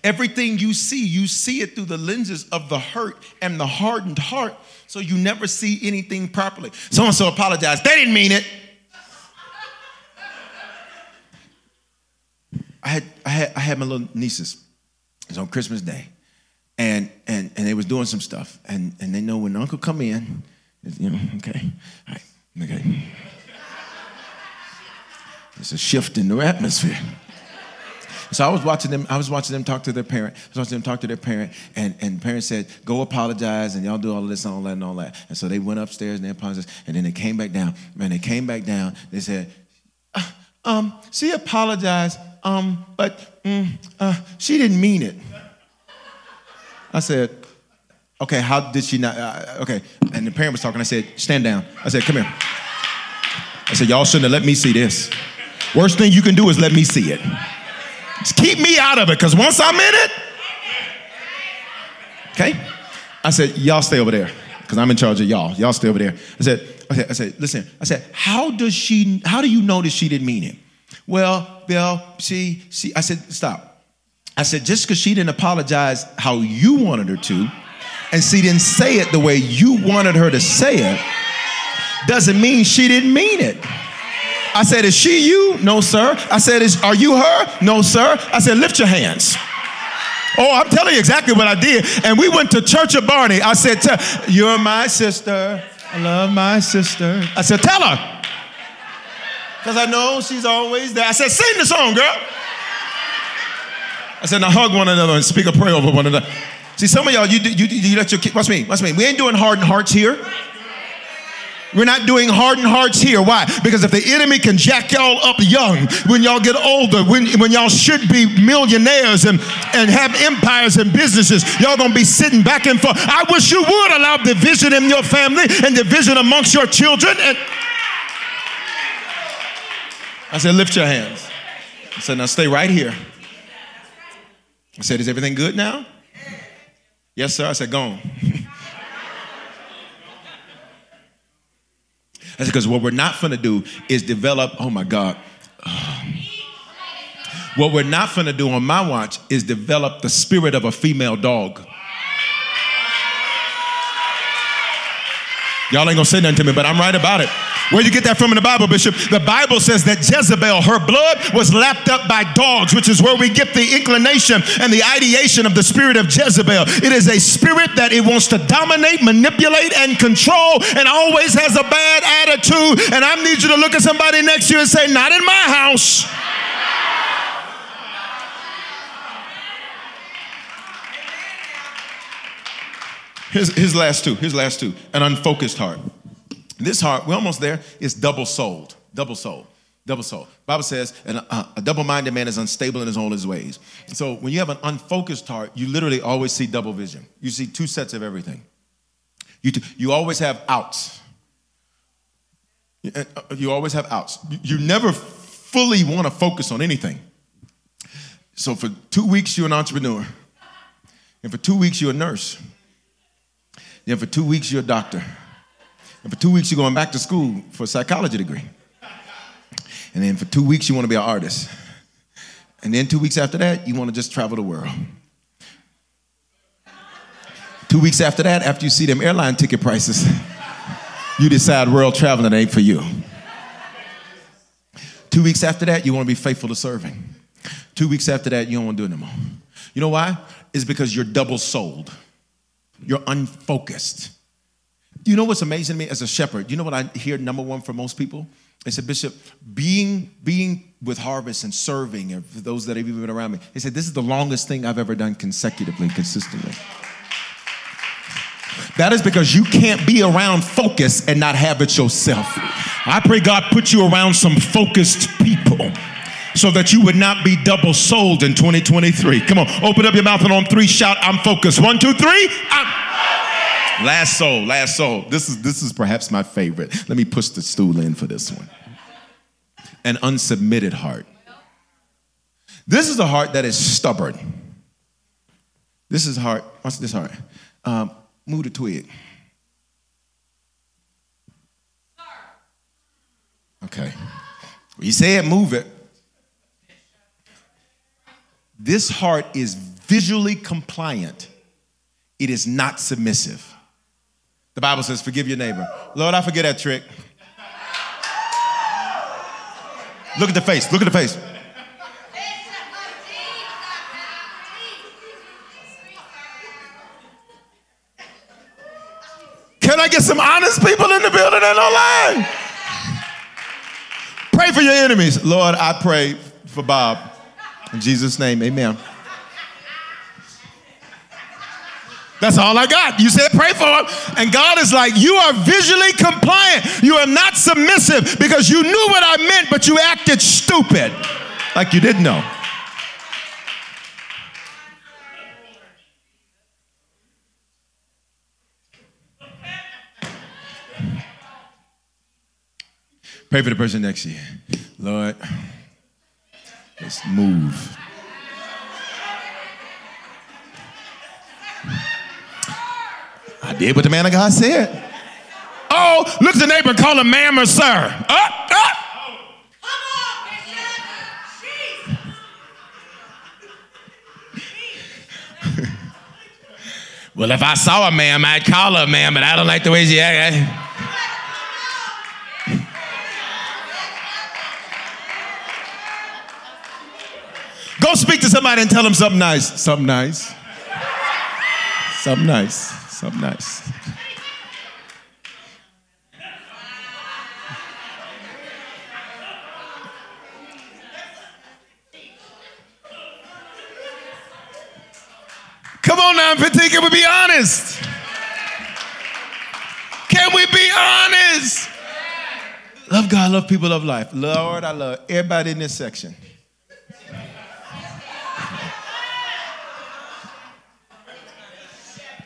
Everything you see, you see it through the lenses of the hurt and the hardened heart, so you never see anything properly. So-and-so apologized. They didn't mean it. I had I had, I had my little nieces. It was on Christmas Day, and and and they was doing some stuff, and, and they know when uncle come in, you know, okay, all right, okay. There's a shift in the atmosphere. So I was watching them, I was watching them talk to their parent. I was watching them talk to their parent, and, and the parent said, go apologize, and y'all do all of this and all that and all that. And so they went upstairs and they apologized, and then they came back down. Man, they came back down, they said, uh, um, she apologized, um, but mm, uh, she didn't mean it. I said, okay, how did she not? Uh, okay, and the parent was talking. I said, stand down. I said, come here. I said, y'all shouldn't have let me see this. Worst thing you can do is let me see it. Just keep me out of it, because once I'm in it, okay? I said, y'all stay over there, because I'm in charge of y'all. Y'all stay over there. I said, okay, I said, listen. I said, how does she, how do you know that she didn't mean it? Well, Bill, she, she, I said, stop. I said, just because she didn't apologize how you wanted her to, and she didn't say it the way you wanted her to say it, doesn't mean she didn't mean it. I said, is she you? No, sir. I said, is, are you her? No, sir. I said, lift your hands. Oh, I'm telling you exactly what I did. And we went to Church of Barney. I said, tell, you're my sister. I love my sister. I said, tell her. Because I know she's always there. I said, sing the song, girl. I said, now hug one another and speak a prayer over one another. See, some of y'all, you, you, you let your kids, watch me, watch me. We ain't doing hardened hearts here. We're not doing hardened hearts here. Why? Because if the enemy can jack y'all up young, when y'all get older, when, when y'all should be millionaires and, and have empires and businesses, y'all gonna be sitting back and forth. I wish you would allow division in your family and division amongst your children. And I said, lift your hands. I said, now stay right here. I said, is everything good now? Yes, sir. I said, go on. I said, because what we're not going to do is develop, oh my God. What we're not going to do on my watch is develop the spirit of a female dog. Y'all ain't going to say nothing to me, but I'm right about it. Where you get that from in the Bible, Bishop? The Bible says that Jezebel, her blood was lapped up by dogs, which is where we get the inclination and the ideation of the spirit of Jezebel. It is a spirit that it wants to dominate, manipulate, and control, and always has a bad attitude. And I need you to look at somebody next to you and say, not in my house. Here's, here's last two, here's last two, an unfocused heart. This heart, we're almost there, is double-souled, double-souled, double-souled. The Bible says an, uh, a double-minded man is unstable in his own his ways. So when you have an unfocused heart, you literally always see double vision. You see two sets of everything. You, t- you always have outs. You, uh, you always have outs. You, you never fully want to focus on anything. So for two weeks, you're an entrepreneur. And for two weeks, you're a nurse. Then for two weeks, you're a doctor. And for two weeks, you're going back to school for a psychology degree. And then for two weeks, you want to be an artist. And then two weeks after that, you want to just travel the world. Two weeks after that, after you see them airline ticket prices, you decide world traveling ain't for you. Two weeks after that, you want to be faithful to serving. Two weeks after that, you don't want to do it anymore. You know why? It's because you're double-souled. You're unfocused. You know what's amazing to me as a shepherd? You know what I hear number one for most people? They said, Bishop, being being with Harvest and serving, and for those that have even been around me, they said, this is the longest thing I've ever done consecutively, consistently. That is because you can't be around focus and not have it yourself. I pray God put you around some focused people, so that you would not be double-souled in twenty twenty-three. Come on, open up your mouth and on three, shout, I'm focused. One, two, three, I'm focused. Last soul, last soul. This is, this is perhaps my favorite. Let me push the stool in for this one. An unsubmitted heart. This is a heart that is stubborn. This is heart, watch this heart. Um, move the twig. Okay. He said move it. This heart is visually compliant. It is not submissive. The Bible says, forgive your neighbor. Lord, I forget that trick. Look at the face. Look at the face. Can I get some honest people in the building and online? Pray for your enemies. Lord, I pray for Bob. In Jesus' name, amen. That's all I got. You said pray for him. And God is like, you are visually compliant. You are not submissive because you knew what I meant, but you acted stupid. Like you didn't know. Pray for the person next to you. Lord. Let's move. I did what the man of God said. Oh, look at the neighbor, call him ma'am or sir. Up, up. Come on, Bishop. Well, if I saw a ma'am, I'd call her a ma'am, but I don't like the way she acts. Go speak to somebody and tell them something nice. Something nice. Something nice. Something nice. Come on now, Petit, can we be honest? Can we be honest? Love God, love people, love life. Lord, I love everybody in this section.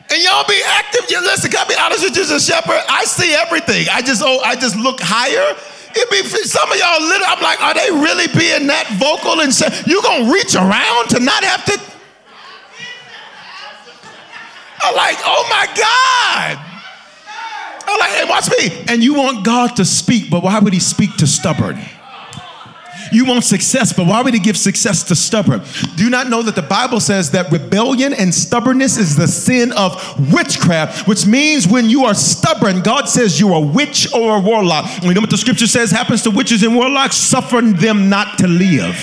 And y'all be active. You listen, can I be honest with you as a shepherd? I see everything. I just oh, I just look higher. It be some of y'all little, I'm like, are they really being that vocal? And say, you gonna reach around to not have to? I'm like, oh my God. I'm like, hey, watch me. And you want God to speak, but why would he speak to stubborn? You want success, but why would he give success to stubborn? Do you not know that the Bible says that rebellion and stubbornness is the sin of witchcraft, which means when you are stubborn, God says you're a witch or a warlock. And you know what the scripture says happens to witches and warlocks? Suffer them not to live.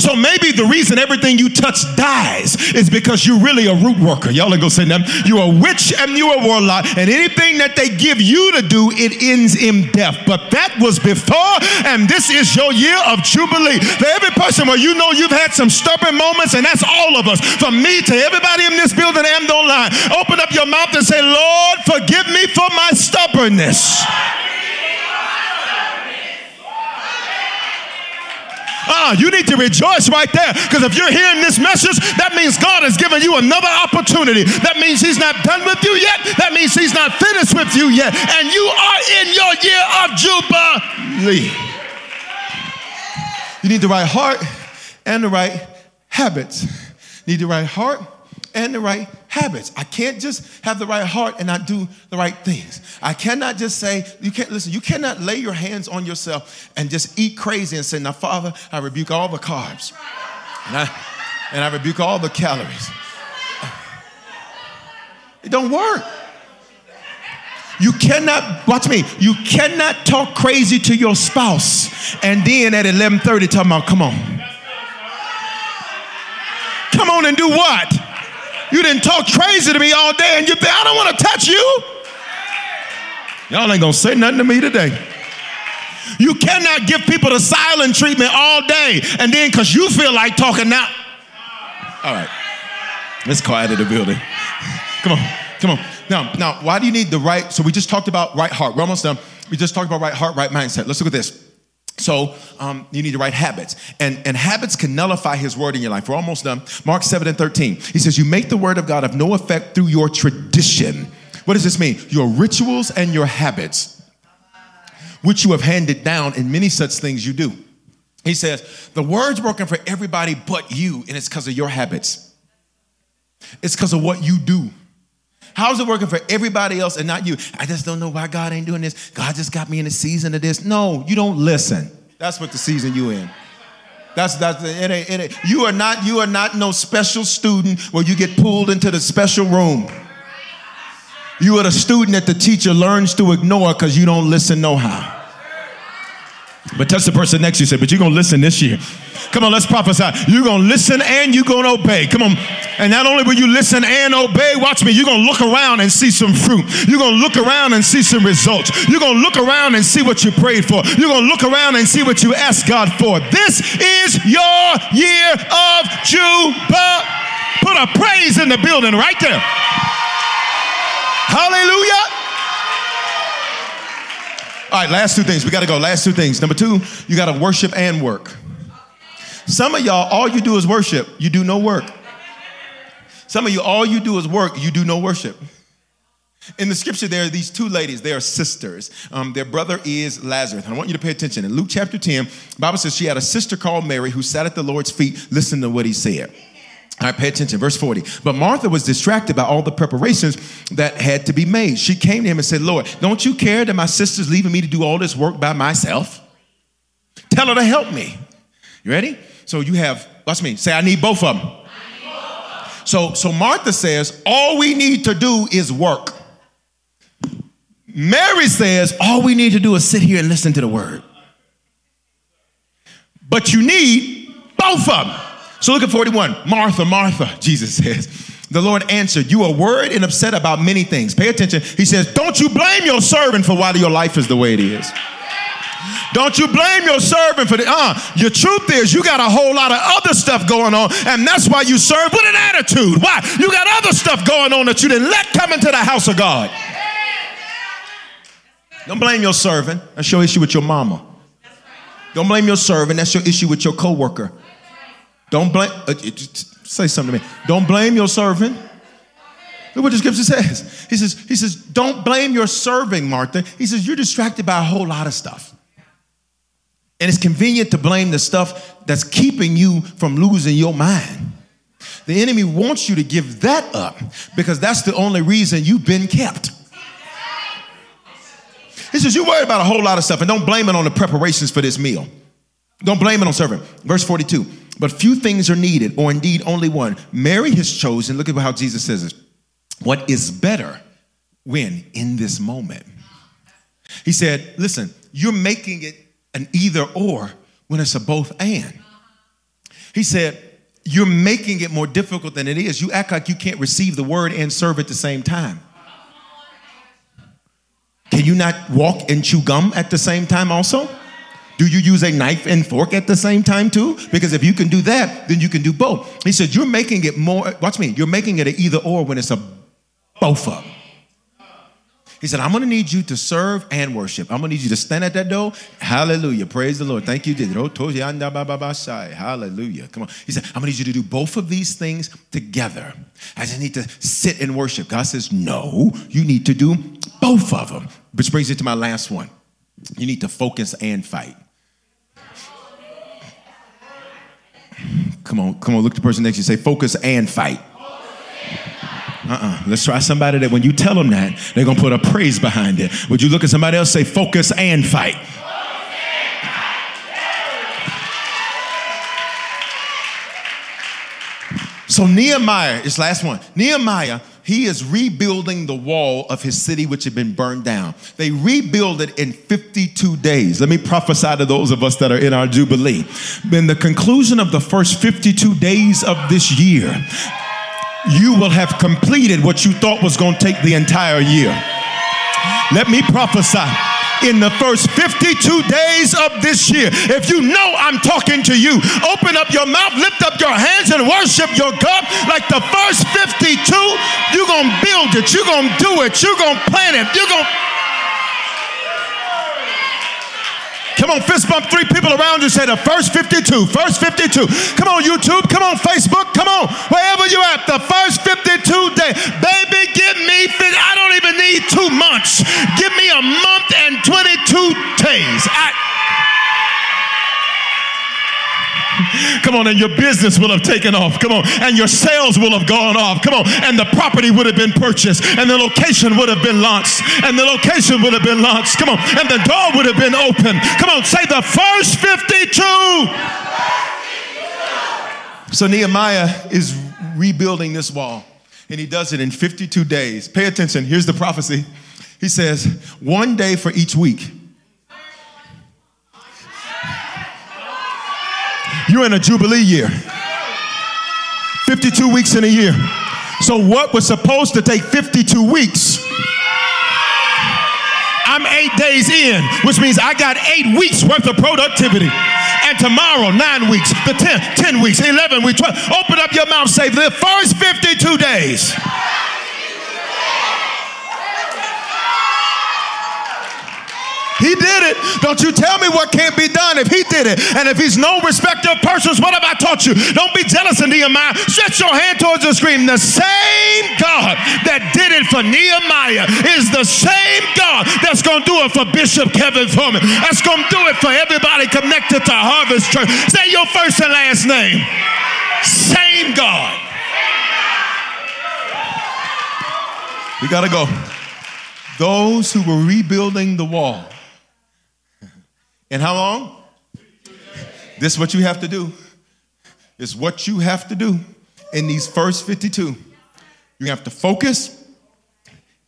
So maybe the reason everything you touch dies is because you're really a root worker. Y'all ain't gonna say nothing. You're a witch and you're a warlock, and anything that they give you to do, it ends in death. But that was before, and this is your year of Jubilee. For every person where you know you've had some stubborn moments, and that's all of us, from me to everybody in this building and online, open up your mouth and say, Lord, forgive me for my stubbornness. Uh, you need to rejoice right there, because if you're hearing this message, that means God has given you another opportunity. That means he's not done with you yet. That means he's not finished with you yet. And you are in your year of Jubilee. You need the right heart and the right habits. You need the right heart and the right habits. I can't just have the right heart and not do the right things. I cannot just say, you can't, listen, you cannot lay your hands on yourself and just eat crazy and say, now, Father, I rebuke all the carbs. And I, and I rebuke all the calories. It don't work. You cannot, watch me, you cannot talk crazy to your spouse and then at eleven thirty talking about, come on. Come on and do what? You didn't talk crazy to me all day, and you think, I don't want to touch you. Y'all ain't going to say nothing to me today. You cannot give people the silent treatment all day, and then because you feel like talking now. All right. Let's quiet in the building. Come on. Come on. Now, now, why do you need the right? So we just talked about right heart. We're almost done. We just talked about right heart, right mindset. Let's look at this. So um, you need the right habits. And, and habits can nullify his word in your life. We're almost done. Mark seven and thirteen. He says, you make the word of God of no effect through your tradition. What does this mean? Your rituals and your habits, which you have handed down, and many such things you do. He says, the word's broken for everybody but you, and it's because of your habits. It's because of what you do. How's it working for everybody else and not you? I just don't know why God ain't doing this. God just got me in a season of this. No, you don't listen. That's what the season you in. That's that's it ain't, it ain't. You are not you are not no special student where you get pulled into the special room. You are the student that the teacher learns to ignore because you don't listen no how. But touch the person next to you and say, but you're going to listen this year. Come on, let's prophesy. You're going to listen and you're going to obey. Come on. And not only will you listen and obey, watch me, you're going to look around and see some fruit. You're going to look around and see some results. You're going to look around and see what you prayed for. You're going to look around and see what you asked God for. This is your year of Jubilee. Put a praise in the building right there. Hallelujah. All right, last two things. We got to go. Last two things. Number two, you got to worship and work. Some of y'all, all you do is worship. You do no work. Some of you, all you do is work. You do no worship. In the scripture, there are these two ladies. They are sisters. Um, their brother is Lazarus. And I want you to pay attention. In Luke chapter ten, the Bible says she had a sister called Mary who sat at the Lord's feet. Listen to what he said. All right, pay attention, verse forty. But Martha was distracted by all the preparations that had to be made. She came to him and said, Lord, don't you care that my sister's leaving me to do all this work by myself? Tell her to help me. You ready? So you have, watch me, say, I need both of them. I need both of them. So, so Martha says, all we need to do is work. Mary says, all we need to do is sit here and listen to the word. But you need both of them. So look at forty-one. Martha, Martha, Jesus says. The Lord answered, you are worried and upset about many things. Pay attention. He says, don't you blame your servant for why your life is the way it is. Don't you blame your servant for the, uh, your truth is you got a whole lot of other stuff going on, and that's why you serve with an attitude. Why? You got other stuff going on that you didn't let come into the house of God. Don't blame your servant. That's your issue with your mama. Don't blame your servant. That's your issue with your coworker. Don't blame, uh, say something to me. Don't blame your servant. Look what the scripture says. He says, he says, don't blame your servant, Martha. He says, you're distracted by a whole lot of stuff. And it's convenient to blame the stuff that's keeping you from losing your mind. The enemy wants you to give that up because that's the only reason you've been kept. He says, you worry about a whole lot of stuff and don't blame it on the preparations for this meal. Don't blame it on serving. Verse forty-two, but few things are needed, or indeed only one. Mary has chosen, look at how Jesus says it, what is better when in this moment. He said, listen, you're making it an either or when it's a both and. He said, you're making it more difficult than it is. You act like you can't receive the word and serve at the same time. Can you not walk and chew gum at the same time also? Do you use a knife and fork at the same time too? Because if you can do that, then you can do both. He said, you're making it more, watch me, you're making it an either or when it's a both of. He said, I'm going to need you to serve and worship. I'm going to need you to stand at that door. Hallelujah. Praise the Lord. Thank you, David. Hallelujah. Come on. He said, I'm going to need you to do both of these things together. I just need to sit and worship. God says, no, you need to do both of them. Which brings it to my last one. You need to focus and fight. Come on. Come on. Look at the person next to you. Say, focus and fight. Uh-uh. Let's try somebody that when you tell them that, they're going to put a praise behind it. Would you look at somebody else, say, focus and fight? Focus and fight. So Nehemiah, this last one, Nehemiah, he is rebuilding the wall of his city, which had been burned down. They rebuild it in fifty-two days. Let me prophesy to those of us that are in our Jubilee. In the conclusion of the first fifty-two days of this year, you will have completed what you thought was going to take the entire year. Let me prophesy. In the first fifty-two days of this year, if you know I'm talking to you, open up your mouth, lift up your hands, and worship your God. Like the first fifty-two, you're going to build it. You're going to do it. You're going to plan it. You're going to... Come on, fist bump three people around you. Say the first fifty-two, first fifty-two. Come on, YouTube. Come on, Facebook. Come on, wherever you're at. The first fifty-two days. Baby, give me, I don't even need two months. Give me a month and twenty-two days. I... Come on, and your business will have taken off. Come on, and your sales will have gone off. Come on, and the property would have been purchased, and the location would have been launched, and the location would have been launched. Come on, and the door would have been opened. Come on, say the first fifty-two. So Nehemiah is rebuilding this wall, and he does it in fifty-two days. Pay attention. Here's the prophecy. He says, one day for each week. You're in a Jubilee year. fifty-two weeks in a year. So what was supposed to take fifty-two weeks, I'm eight days in, which means I got eight weeks worth of productivity. And tomorrow, nine weeks, the ten, ten weeks, eleven weeks, twelve. Open up your mouth, say the first fifty-two days. He did it. Don't you tell me what can't be done if he did it. And if he's no respecter of persons, what have I taught you? Don't be jealous of Nehemiah. Stretch your hand towards the screen. The same God that did it for Nehemiah is the same God that's going to do it for Bishop Kevin Foreman. That's going to do it for everybody connected to Harvest Church. Say your first and last name. Same God. We got to go. Those who were rebuilding the wall. And how long? This is what you have to do. It's what you have to do in these first fifty-two. You have to focus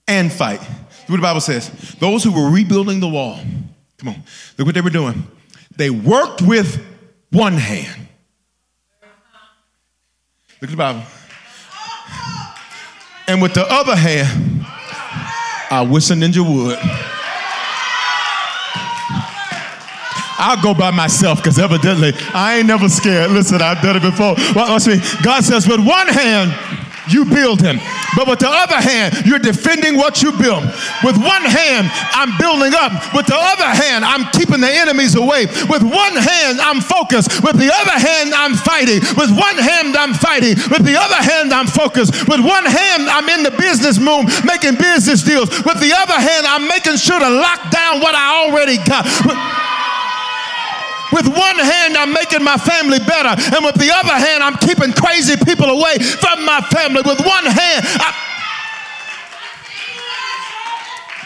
and fight. Look what the Bible says. Those who were rebuilding the wall, come on, look what they were doing. They worked with one hand. Look at the Bible. And with the other hand, I wish a ninja would. I'll go by myself because evidently I ain't never scared. Listen, I've done it before. Watch me. God says, with one hand, you build him. But with the other hand, you're defending what you built. With one hand, I'm building up. With the other hand, I'm keeping the enemies away. With one hand, I'm focused. With the other hand, I'm fighting. With one hand, I'm fighting. With the other hand, I'm focused. With one hand, I'm in the business room making business deals. With the other hand, I'm making sure to lock down what I already got. With- With one hand, I'm making my family better. And with the other hand, I'm keeping crazy people away from my family. With one hand, I...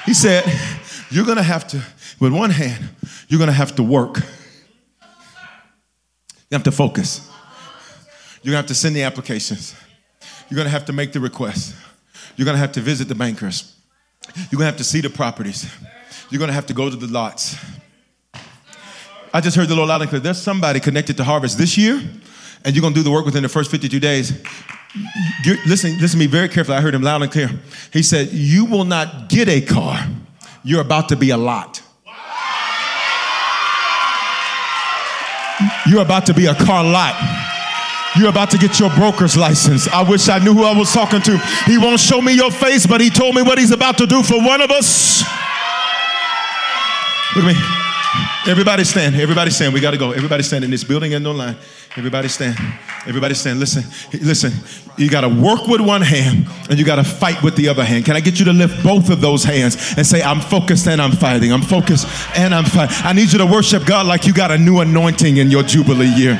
He said, You're going to have to, with one hand, you're going to have to work. You have to focus. You're going to have to send the applications. You're going to have to make the requests. You're going to have to visit the bankers. You're going to have to see the properties. You're going to have to go to the lots. I just heard the Lord loud and clear. There's somebody connected to Harvest this year, and you're going to do the work within the first fifty-two days. You're, listen, listen to me very carefully. I heard him loud and clear. He said, you will not get a car. You're about to be a lot. You're about to be a car lot. You're about to get your broker's license. I wish I knew who I was talking to. He won't show me your face, but he told me what he's about to do for one of us. Look at me. Everybody stand. Everybody stand. We got to go. Everybody stand in this building and online. Everybody stand. Everybody stand. Listen. Listen. You got to work with one hand and you got to fight with the other hand. Can I get you to lift both of those hands and say, I'm focused and I'm fighting. I'm focused and I'm fighting. I need you to worship God like you got a new anointing in your Jubilee year.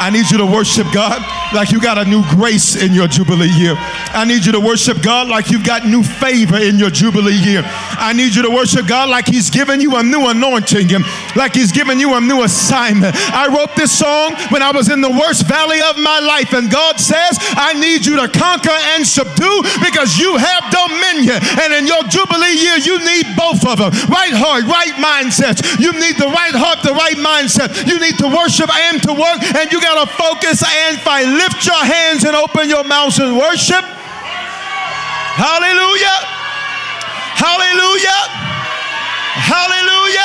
I need you to worship God like you got a new grace in your Jubilee year. I need you to worship God like you've got new favor in your Jubilee year. I need you to worship God like he's given you a new anointing, like he's given you a new assignment. I wrote this song when I was in the worst valley of my life, and God says, I need you to conquer and subdue because you have dominion. And in your Jubilee year, you need both of them. Right heart, right mindset. You need the right heart, the right mindset. You need to worship and to work, and you got to focus and fight. Lift your hands and open your mouths and worship. Hallelujah. Hallelujah. Hallelujah.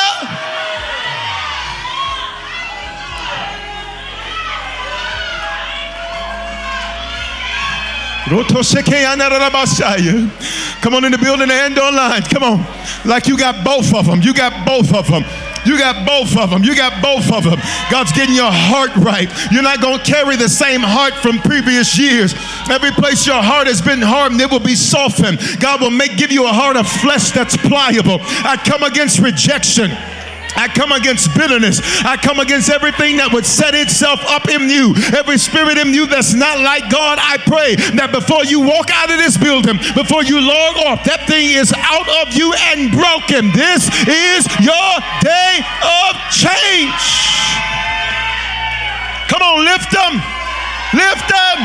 Come on in the building and online. Come on. Like you got both of them. You got both of them. You got both of them. You got both of them. God's getting your heart right. You're not going to carry the same heart from previous years. Every place your heart has been hardened, it will be softened. God will make give you a heart of flesh that's pliable. I come against rejection. I come against bitterness. I come against everything that would set itself up in you. Every spirit in you that's not like God, I pray that before you walk out of this building, before you log off, that thing is out of you and broken. This is your day of change. Come on, lift them. Lift them.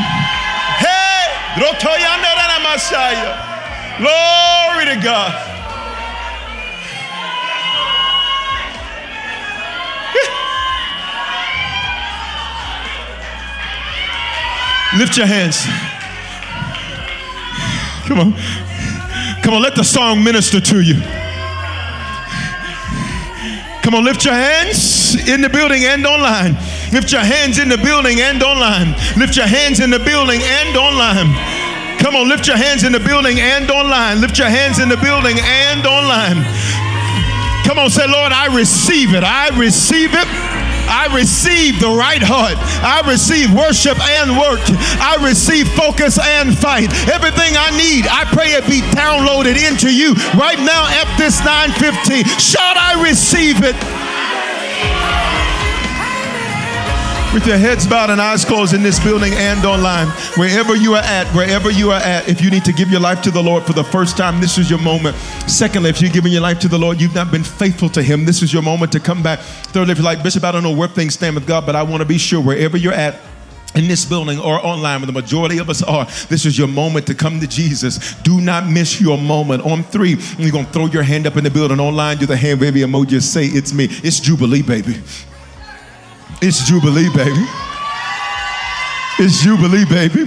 Hey. Glory to God. Lift your hands. Come on. Come on, let the song minister to you. Come on, lift your hands in the building and online. Lift your hands in the building and online. Lift your hands in the building and online. Come on, lift your hands in the building and online. Lift your hands in the building and online. Come on, say, Lord, I receive it. I receive it. I receive the right heart. I receive worship and work. I receive focus and fight. Everything I need, I pray it be downloaded into you right now at this nine fifteen. Shout, I receive it. With your heads bowed and eyes closed in this building and online, wherever you are at, wherever you are at, if you need to give your life to the Lord for the first time, this is your moment. Secondly, if you're giving your life to the Lord, you've not been faithful to him, this is your moment to come back. Thirdly, if you're like, Bishop, I don't know where things stand with God, but I want to be sure wherever you're at, in this building or online, where the majority of us are, this is your moment to come to Jesus. Do not miss your moment. On three, you're going to throw your hand up in the building. Online, do the hand wavy emoji and say, it's me. It's Jubilee, baby. It's Jubilee, baby. It's Jubilee, baby.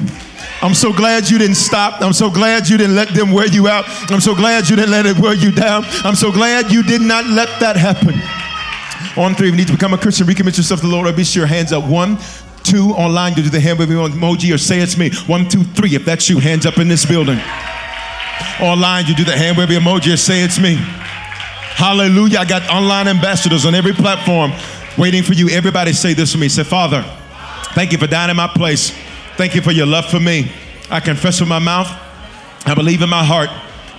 I'm so glad you didn't stop. I'm so glad you didn't let them wear you out. I'm so glad you didn't let it wear you down. I'm so glad you did not let that happen. On three, if you need to become a Christian, recommit yourself to the Lord, or be sure your hands up. One, two, online, do the hand waving emoji or say it's me. One, two, three, if that's you, hands up in this building. Online, you do the hand waving emoji or say it's me. Hallelujah. I got online ambassadors on every platform waiting for you. Everybody say this with me. Say, Father, thank you for dying in my place. Thank you for your love for me. I confess with my mouth, I believe in my heart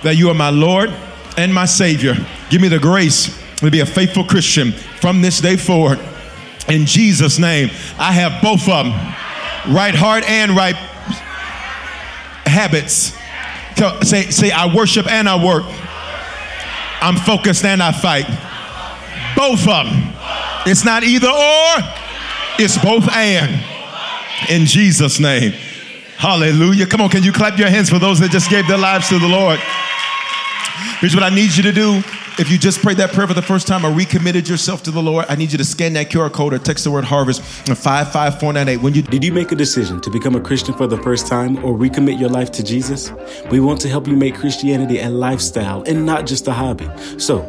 that you are my Lord and my Savior. Give me the grace to be a faithful Christian from this day forward. In Jesus' name, I have both of them, right heart and right habits. Say, say I worship and I work. I'm focused and I fight. Both of them. It's not either or, it's both and. In Jesus' name. Hallelujah. Come on, can you clap your hands for those that just gave their lives to the Lord? Here's what I need you to do. If you just prayed that prayer for the first time or recommitted yourself to the Lord, I need you to scan that Q R code or text the word HARVEST to five five four nine eight. When you Did you make a decision to become a Christian for the first time or recommit your life to Jesus? We want to help you make Christianity a lifestyle and not just a hobby. So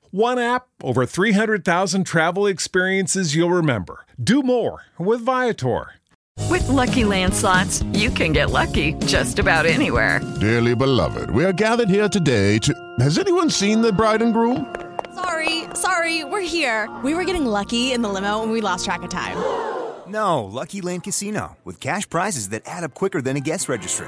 One app, over three hundred thousand travel experiences you'll remember. Do more with Viator. With Lucky Land Slots, you can get lucky just about anywhere. Dearly beloved, we are gathered here today to... Has anyone seen the bride and groom? Sorry, sorry, we're here. We were getting lucky in the limo and we lost track of time. No, Lucky Land Casino, with cash prizes that add up quicker than a guest registry.